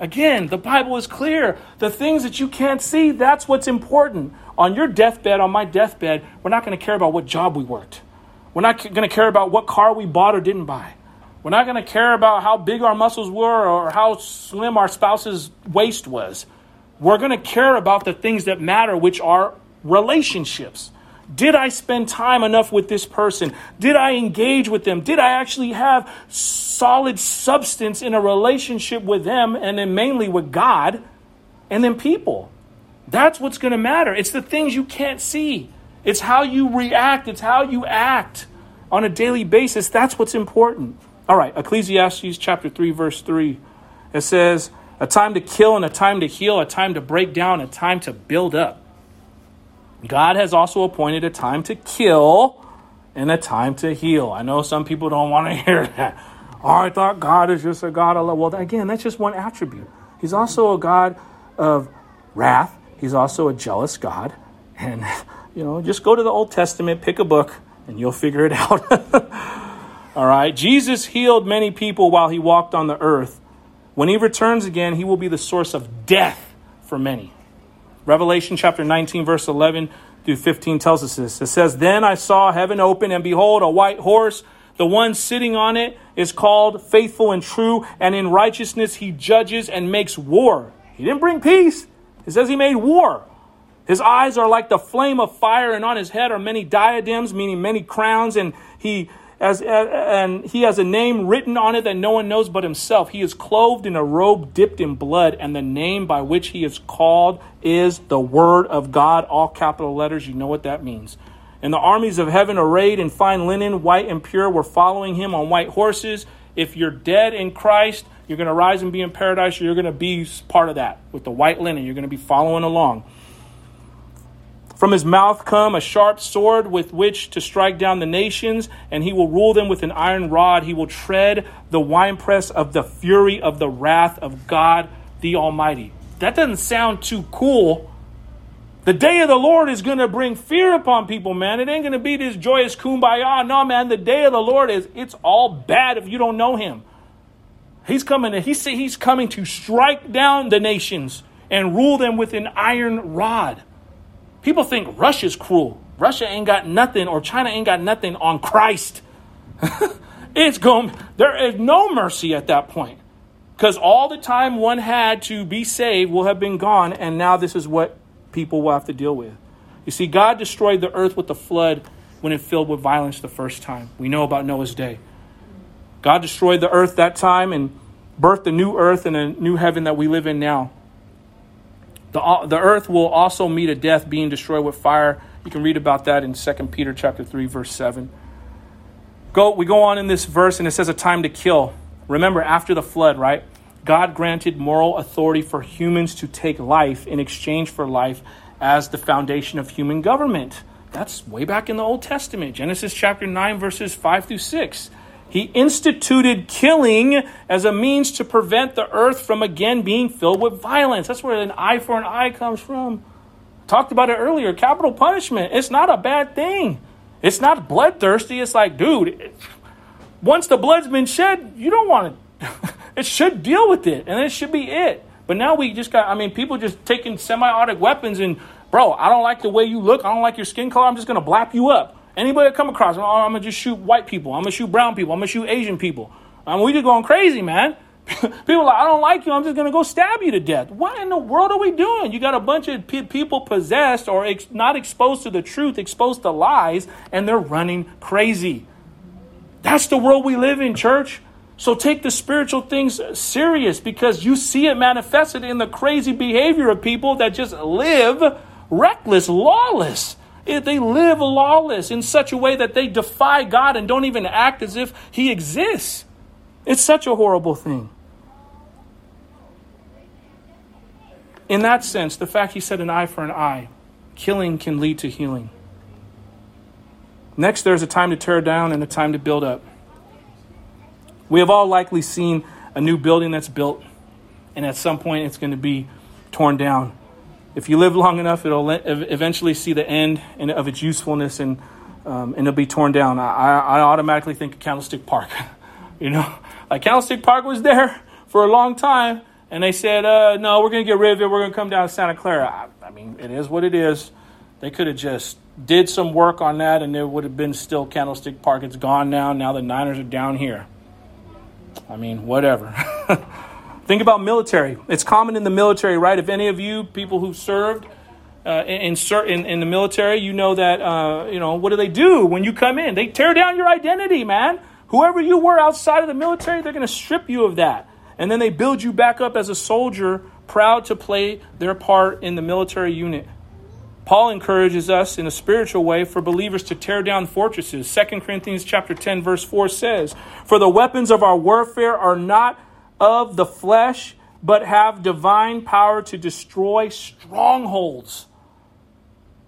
Again, the Bible is clear. The things that you can't see, that's what's important. On your deathbed, on my deathbed, we're not going to care about what job we worked. We're not going to care about what car we bought or didn't buy. We're not going to care about how big our muscles were or how slim our spouse's waist was. We're going to care about the things that matter, which are relationships. Did I spend time enough with this person? Did I engage with them? Did I actually have solid substance in a relationship with them, and then mainly with God and then people? That's what's going to matter. It's the things you can't see. It's how you react. It's how you act on a daily basis. That's what's important. All right, Ecclesiastes chapter three, verse three. It says, "A time to kill and a time to heal, a time to break down, a time to build up. God has also appointed a time to kill and a time to heal." I know some people don't want to hear that. Oh, I thought God is just a God of love. Well, again, that's just one attribute. He's also a God of wrath. He's also a jealous God. And, you know, just go to the Old Testament, pick a book, and you'll figure it out. All right. Jesus healed many people while he walked on the earth. When he returns again, he will be the source of death for many. Revelation chapter nineteen, verse eleven through fifteen tells us this. It says, "Then I saw heaven open, and behold, a white horse. The one sitting on it is called Faithful and True, and in righteousness he judges and makes war." He didn't bring peace. It says he made war. "His eyes are like the flame of fire, and on his head are many diadems," meaning many crowns, and he as and he has a name written on it that no one knows but himself. He is clothed in a robe dipped in blood, and the name by which he is called is the Word of God, all capital letters. You know what that means. "And the armies of heaven, arrayed in fine linen, white and pure, were following him on white horses." If you're dead in Christ, you're going to rise and be in paradise. You're going to be part of that with the white linen. You're going to be following along. "From his mouth come a sharp sword with which to strike down the nations, and he will rule them with an iron rod. He will tread the winepress of the fury of the wrath of God the Almighty." That doesn't sound too cool. The day of the Lord is going to bring fear upon people, man. It ain't going to be this joyous kumbaya. No, man, the day of the Lord is, it's all bad if you don't know him. He's coming to, he said he's coming to strike down the nations and rule them with an iron rod. People think Russia's cruel. Russia ain't got nothing, or China ain't got nothing on Christ. It's going, there is no mercy at that point, because all the time one had to be saved will have been gone. And now this is what people will have to deal with. You see, God destroyed the earth with the flood when it filled with violence the first time. We know about Noah's day. God destroyed the earth that time and birthed a new earth and a new heaven that we live in now. The, the earth will also meet a death, being destroyed with fire. You can read about that in Second Peter chapter three, verse seven. Go, we go on in this verse, and it says a time to kill. Remember, after the flood, right? God granted moral authority for humans to take life in exchange for life as the foundation of human government. That's way back in the Old Testament. Genesis chapter nine, verses five through six. He instituted killing as a means to prevent the earth from again being filled with violence. That's where an eye for an eye comes from. Talked about it earlier. Capital punishment. It's not a bad thing. It's not bloodthirsty. It's like, dude, once the blood's been shed, you don't want to... It should deal with it, and it should be it. But now we just got, I mean, people just taking semiotic weapons and, bro, I don't like the way you look. I don't like your skin color. I'm just going to blap you up. Anybody that come across, oh, I'm going to just shoot white people. I'm going to shoot brown people. I'm going to shoot Asian people. I mean, we just going crazy, man. People are like, I don't like you. I'm just going to go stab you to death. What in the world are we doing? You got a bunch of pe- people possessed or ex- not exposed to the truth, exposed to lies, and they're running crazy. That's the world we live in, church. So take the spiritual things serious, because you see it manifested in the crazy behavior of people that just live reckless, lawless. They live lawless in such a way that they defy God and don't even act as if He exists. It's such a horrible thing. In that sense, the fact He said an eye for an eye, killing can lead to healing. Next, there's a time to tear down and a time to build up. We have all likely seen a new building that's built, and at some point it's going to be torn down. If you live long enough, it'll eventually see the end of its usefulness, and um, and it'll be torn down. I, I automatically think of Candlestick Park. You know, like Candlestick Park was there for a long time, and they said, uh, no, we're going to get rid of it. We're going to come down to Santa Clara. I, I mean, it is what it is. They could have just did some work on that, and there would have been still Candlestick Park. It's gone now. Now the Niners are down here. I mean, whatever. Think about military. It's common in the military, right? If any of you people who served uh, in, in in the military, you know that, uh, you know, what do they do when you come in? They tear down your identity, man. Whoever you were outside of the military, they're going to strip you of that. And then they build you back up as a soldier, proud to play their part in the military unit. Paul encourages us in a spiritual way for believers to tear down fortresses. Second Corinthians chapter ten, verse four says, "For the weapons of our warfare are not of the flesh, but have divine power to destroy strongholds."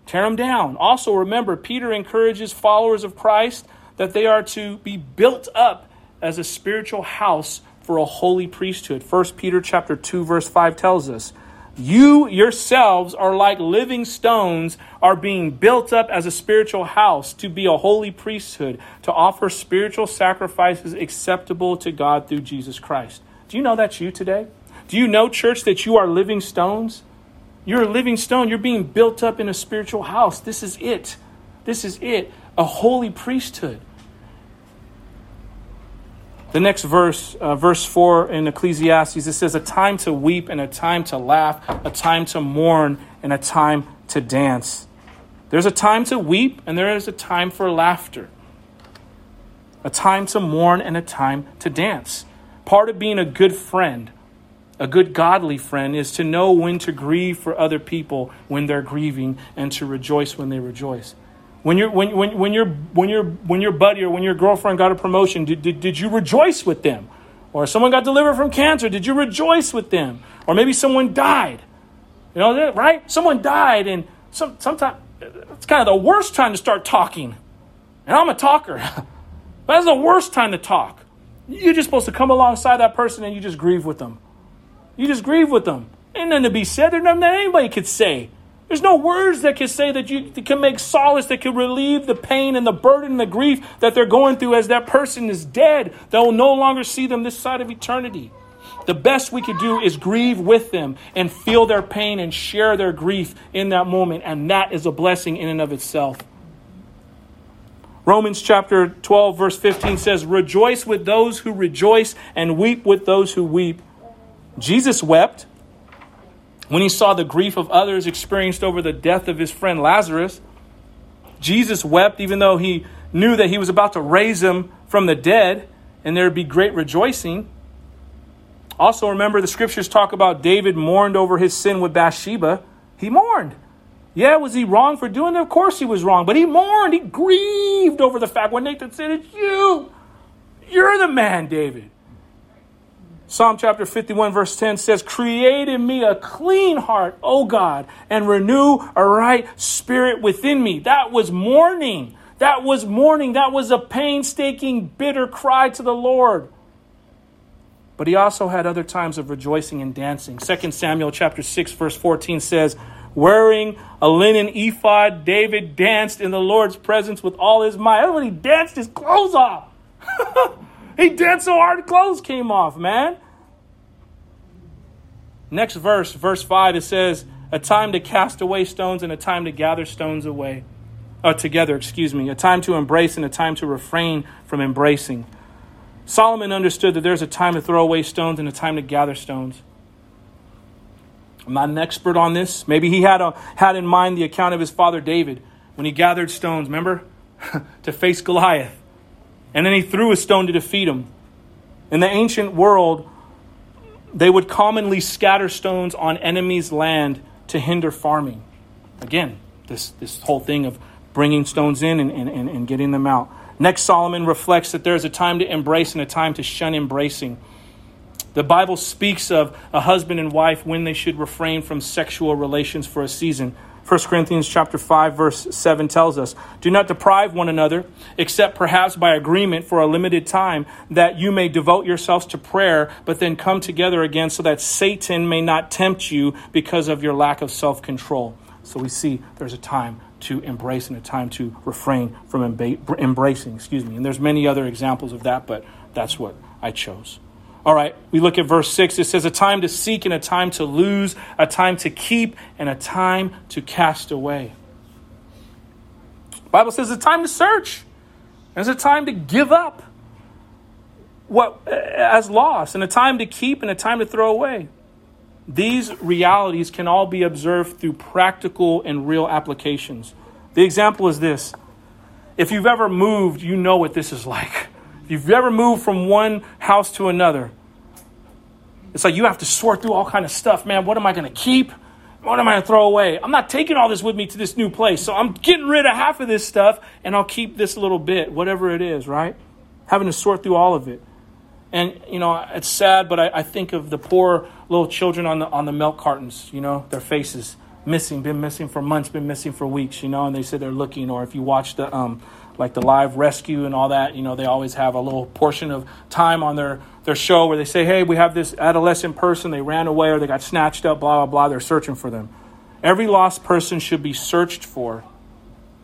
Tear them down. Also remember, Peter encourages followers of Christ that they are to be built up as a spiritual house for a holy priesthood. First Peter chapter two, verse five tells us, "You yourselves are like living stones, are being built up as a spiritual house to be a holy priesthood, to offer spiritual sacrifices acceptable to God through Jesus Christ." Do you know that's you today? Do you know, church, that you are living stones? You're a living stone. You're being built up in a spiritual house. This is it. This is it. A holy priesthood. The next verse, uh, verse four in Ecclesiastes, it says, "A time to weep and a time to laugh, a time to mourn and a time to dance." There's a time to weep and there is a time for laughter. A time to mourn and a time to dance. Part of being a good friend, a good godly friend, is to know when to grieve for other people when they're grieving and to rejoice when they rejoice. When you're when when when your when your when your buddy or when your girlfriend got a promotion, did, did did you rejoice with them? Or someone got delivered from cancer, did you rejoice with them? Or maybe someone died, you know, right? Someone died, and some sometimes it's kind of the worst time to start talking. And I'm a talker. That's the worst time to talk. You're just supposed to come alongside that person and you just grieve with them. You just grieve with them. Ain't nothing to be said. There's nothing that anybody could say. There's no words that can say that you that can make solace, that can relieve the pain and the burden and the grief that they're going through as that person is dead. They'll no longer see them this side of eternity. The best we could do is grieve with them and feel their pain and share their grief in that moment. And that is a blessing in and of itself. Romans chapter twelve, verse fifteen says, "Rejoice with those who rejoice and weep with those who weep." Jesus wept when he saw the grief of others experienced over the death of his friend Lazarus. Jesus wept even though he knew that he was about to raise him from the dead and there would be great rejoicing. Also remember, the scriptures talk about David mourned over his sin with Bathsheba. He mourned. Yeah, was he wrong for doing it? Of course he was wrong. But he mourned. He grieved over the fact when Nathan said, "It's you. You're the man, David." Psalm chapter fifty-one, verse ten says, "Create in me a clean heart, O God, and renew a right spirit within me." That was mourning. That was mourning. That was a painstaking, bitter cry to the Lord. But he also had other times of rejoicing and dancing. Second Samuel chapter six, verse fourteen says, "Wearing a linen ephod, David danced in the Lord's presence with all his might." Everybody danced his clothes off. He danced so hard, clothes came off, man. Next verse, verse five, it says, a time to cast away stones and a time to gather stones away, uh, together, excuse me, a time to embrace and a time to refrain from embracing. Solomon understood that there's a time to throw away stones and a time to gather stones. I'm not an expert on this. Maybe he had a, had in mind the account of his father David when he gathered stones, remember, to face Goliath. And then he threw a stone to defeat him. In the ancient world, they would commonly scatter stones on enemies' land to hinder farming. Again, this, this whole thing of bringing stones in and, and, and getting them out. Next, Solomon reflects that there's a time to embrace and a time to shun embracing. The Bible speaks of a husband and wife when they should refrain from sexual relations for a season. First Corinthians chapter five, verse seven tells us, do not deprive one another, except perhaps by agreement for a limited time, that you may devote yourselves to prayer, but then come together again so that Satan may not tempt you because of your lack of self-control. So we see there's a time to embrace and a time to refrain from embracing. Excuse me. And there's many other examples of that, but that's what I chose. All right, we look at verse six. It says, a time to seek and a time to lose, a time to keep and a time to cast away. The Bible says it's a time to search. There's a time to give up what as lost and a time to keep and a time to throw away. These realities can all be observed through practical and real applications. The example is this. If you've ever moved, you know what this is like. If you've ever moved from one house to another, it's like you have to sort through all kind of stuff. Man, what am I going to keep? What am I going to throw away? I'm not taking all this with me to this new place. So I'm getting rid of half of this stuff and I'll keep this little bit, whatever it is, right? Having to sort through all of it. And, you know, it's sad, but I, I think of the poor little children on the on the milk cartons, you know, their faces missing, been missing for months, been missing for weeks, you know, and they said they're looking. Or if you watch the... um. like the live rescue and all that, you know, they always have a little portion of time on their, their show where they say, hey, we have this adolescent person, they ran away or they got snatched up, blah, blah, blah, they're searching for them. Every lost person should be searched for,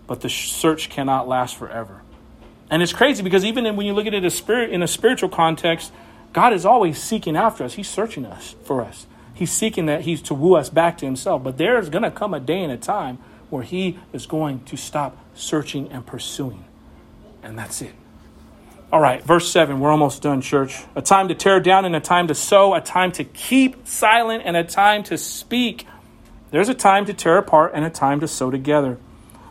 but the search cannot last forever. And it's crazy because even when you look at it as spirit, in a spiritual context, God is always seeking after us. He's searching us for us. He's seeking that he's to woo us back to himself. But there's going to come a day and a time where he is going to stop searching and pursuing. And that's it. All right, verse seven. We're almost done, church. A time to tear down and a time to sow, a time to keep silent and a time to speak. There's a time to tear apart and a time to sow together.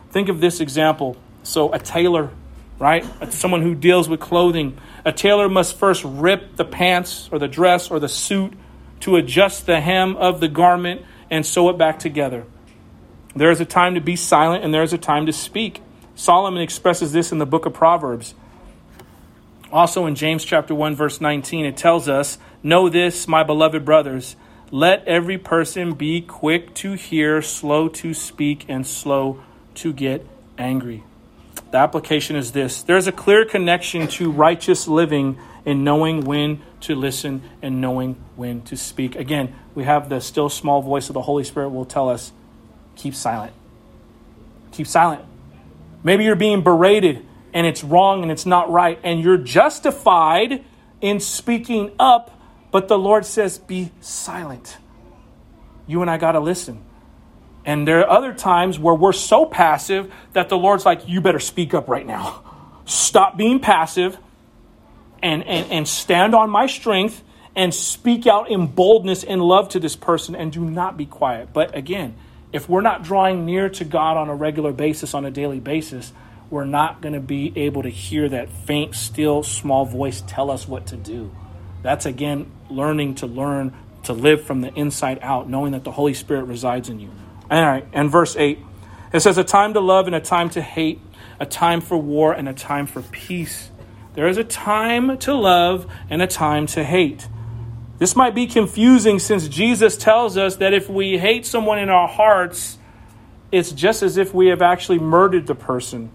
Think of this example. So a tailor, right? Someone who deals with clothing. A tailor must first rip the pants or the dress or the suit to adjust the hem of the garment and sew it back together. There is a time to be silent and there is a time to speak. Solomon expresses this in the book of Proverbs. Also in James chapter one, verse nineteen, it tells us, know this, my beloved brothers, let every person be quick to hear, slow to speak, and slow to get angry. The application is this. There's a clear connection to righteous living in knowing when to listen and knowing when to speak. Again, we have the still small voice of the Holy Spirit will tell us, keep silent. Keep silent. Maybe you're being berated and it's wrong and it's not right and you're justified in speaking up, but the Lord says, be silent. You and I got to listen. And there are other times where we're so passive that the Lord's like, you better speak up right now. Stop being passive and, and, and stand on my strength and speak out in boldness and love to this person and do not be quiet. But again, if we're not drawing near to God on a regular basis, on a daily basis, we're not going to be able to hear that faint, still, small voice tell us what to do. That's, again, learning to learn to live from the inside out, knowing that the Holy Spirit resides in you. All right, and verse eight, it says, a time to love and a time to hate, a time for war and a time for peace. There is a time to love and a time to hate. This might be confusing since Jesus tells us that if we hate someone in our hearts, it's just as if we have actually murdered the person.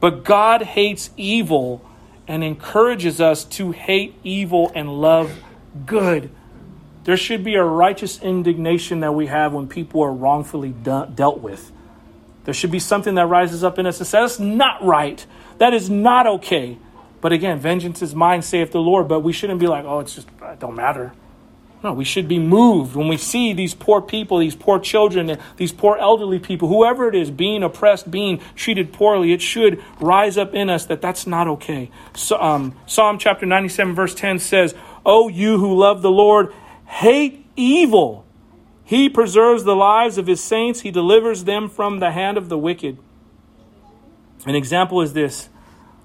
But God hates evil and encourages us to hate evil and love good. There should be a righteous indignation that we have when people are wrongfully de- dealt with. There should be something that rises up in us and says, that's not right. That is not okay. But again, vengeance is mine, saith the Lord. But we shouldn't be like, oh, it's just, it don't matter. No, we should be moved when we see these poor people, these poor children, these poor elderly people, whoever it is, being oppressed, being treated poorly. It should rise up in us that that's not okay. So, um, Psalm chapter ninety-seven verse ten says, "O you who love the Lord, hate evil. He preserves the lives of his saints. He delivers them from the hand of the wicked." An example is this.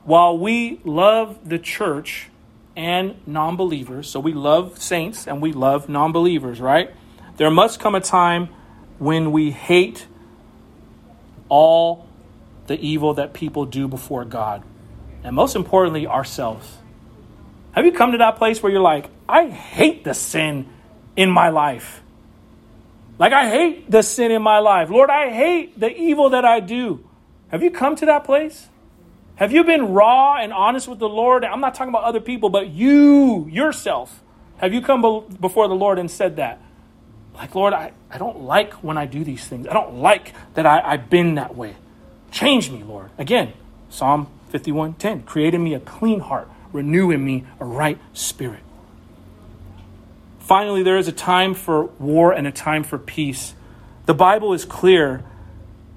While we love the church and non-believers, so we love saints and we love non-believers, right? There must come a time when we hate all the evil that people do before God, and most importantly, ourselves. Have you come to that place where you're like, I hate the sin in my life. Like, I hate the sin in my life. Lord, I hate the evil that I do. Have you come to that place? Have you been raw and honest with the Lord? I'm not talking about other people, but you, yourself. Have you come before the Lord and said that? Like, Lord, I, I don't like when I do these things. I don't like that I, I've been that way. Change me, Lord. Again, Psalm fifty-one ten, create in me a clean heart, renew in me a right spirit. Finally, there is a time for war and a time for peace. The Bible is clear.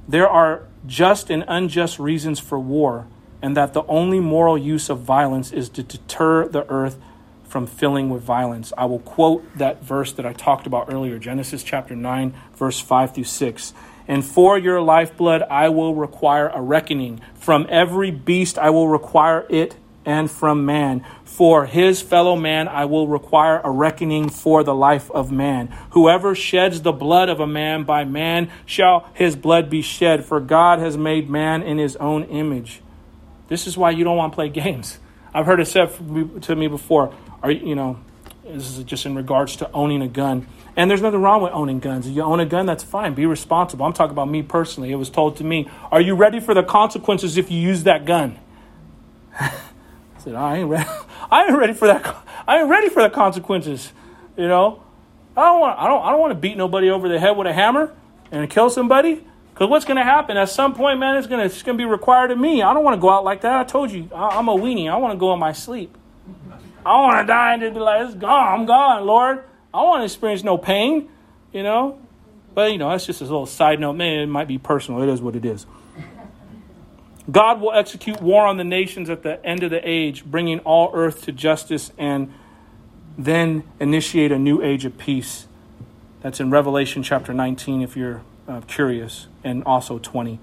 There are just and unjust reasons for war, and that the only moral use of violence is to deter the earth from filling with violence. I will quote that verse that I talked about earlier, Genesis chapter nine, verse five through six. "And for your lifeblood I will require a reckoning. From every beast I will require it, and from man. For his fellow man I will require a reckoning for the life of man. Whoever sheds the blood of a man, by man shall his blood be shed. For God has made man in his own image." This is why you don't want to play games. I've heard it said to me before, are you know, this is just in regards to owning a gun. And there's nothing wrong with owning guns. If you own a gun, that's fine. Be responsible. I'm talking about me personally. It was told to me, are you ready for the consequences if you use that gun? I said, I ain't ready. I ain't ready for that. I ain't ready for the consequences. You know, I don't want. I don't. I don't want to beat nobody over the head with a hammer and kill somebody. Because what's going to happen at some point, man, it's going to it's going to be required of me. I don't want to go out like that. I told you, I, I'm a weenie. I want to go in my sleep. I want to die and just be like, it's gone. I'm gone, Lord. I don't want to experience no pain, you know. But, you know, that's just a little side note. Man, it might be personal. It is what it is. God will execute war on the nations at the end of the age, bringing all earth to justice, and then initiate a new age of peace. That's in Revelation chapter nineteen, if you're Uh, curious, and also twenty.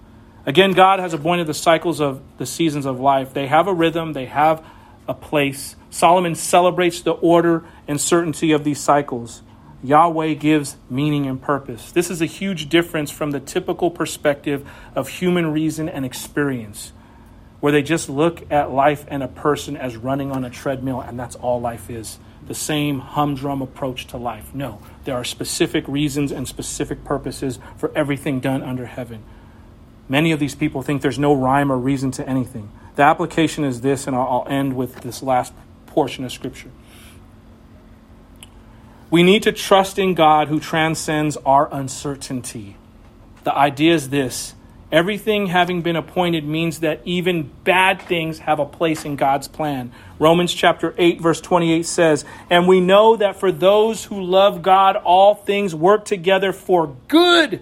Again, God has appointed the cycles of the seasons of life. They have a rhythm. They have a place. Solomon celebrates the order and certainty of these cycles. Yahweh gives meaning and purpose. This is a huge difference from the typical perspective of human reason and experience, where they just look at life and a person as running on a treadmill, and that's all life is. The same humdrum approach to life. No, there are specific reasons and specific purposes for everything done under heaven. Many of these people think there's no rhyme or reason to anything. The application is this, and I'll end with this last portion of Scripture. We need to trust in God who transcends our uncertainty. The idea is this. Everything having been appointed means that even bad things have a place in God's plan. Romans chapter eight, verse twenty-eight says, "And we know that for those who love God, all things work together for good,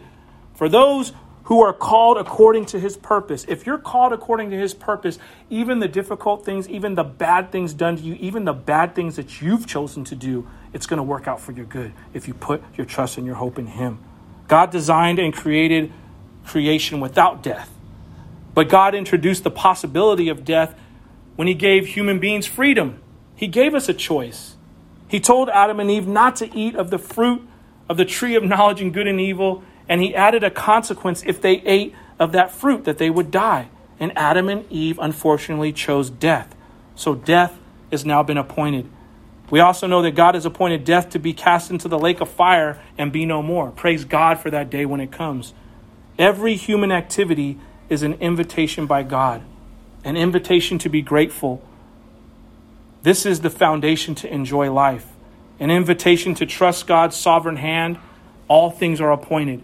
for those who are called according to his purpose." If you're called according to his purpose, even the difficult things, even the bad things done to you, even the bad things that you've chosen to do, it's going to work out for your good if you put your trust and your hope in him. God designed and created creation without death. But God introduced the possibility of death when he gave human beings freedom. He gave us a choice. He told Adam and Eve not to eat of the fruit of the tree of knowledge and good and evil, and he added a consequence if they ate of that fruit, that they would die. And Adam and Eve unfortunately chose death. So death has now been appointed. We also know that God has appointed death to be cast into the lake of fire and be no more. Praise God for that day when it comes. Every human activity is an invitation by God, an invitation to be grateful. This is the foundation to enjoy life, an invitation to trust God's sovereign hand. All things are appointed.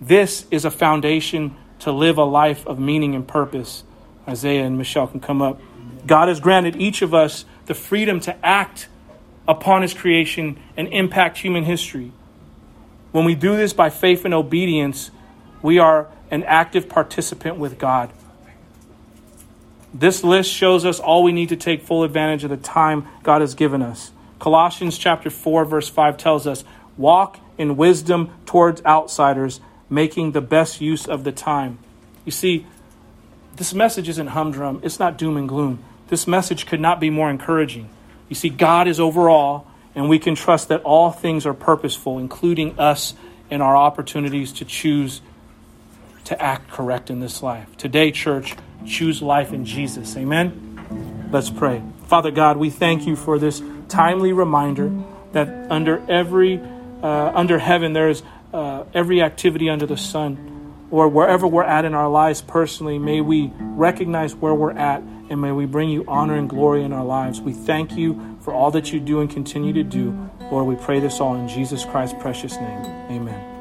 This is a foundation to live a life of meaning and purpose. Isaiah and Michelle can come up. God has granted each of us the freedom to act upon his creation and impact human history. When we do this by faith and obedience, we are an active participant with God. This list shows us all we need to take full advantage of the time God has given us. Colossians chapter four, verse five tells us, walk in wisdom towards outsiders, making the best use of the time. You see, this message isn't humdrum. It's not doom and gloom. This message could not be more encouraging. You see, God is over all, and we can trust that all things are purposeful, including us and our opportunities to choose to act correct in this life. Today, church, choose life in Jesus. Amen? Let's pray. Father God, we thank you for this timely reminder that under every, uh, under heaven, there is uh, every activity under the sun, or wherever we're at in our lives personally, may we recognize where we're at, and may we bring you honor and glory in our lives. We thank you for all that you do and continue to do. Lord, we pray this all in Jesus Christ's precious name. Amen.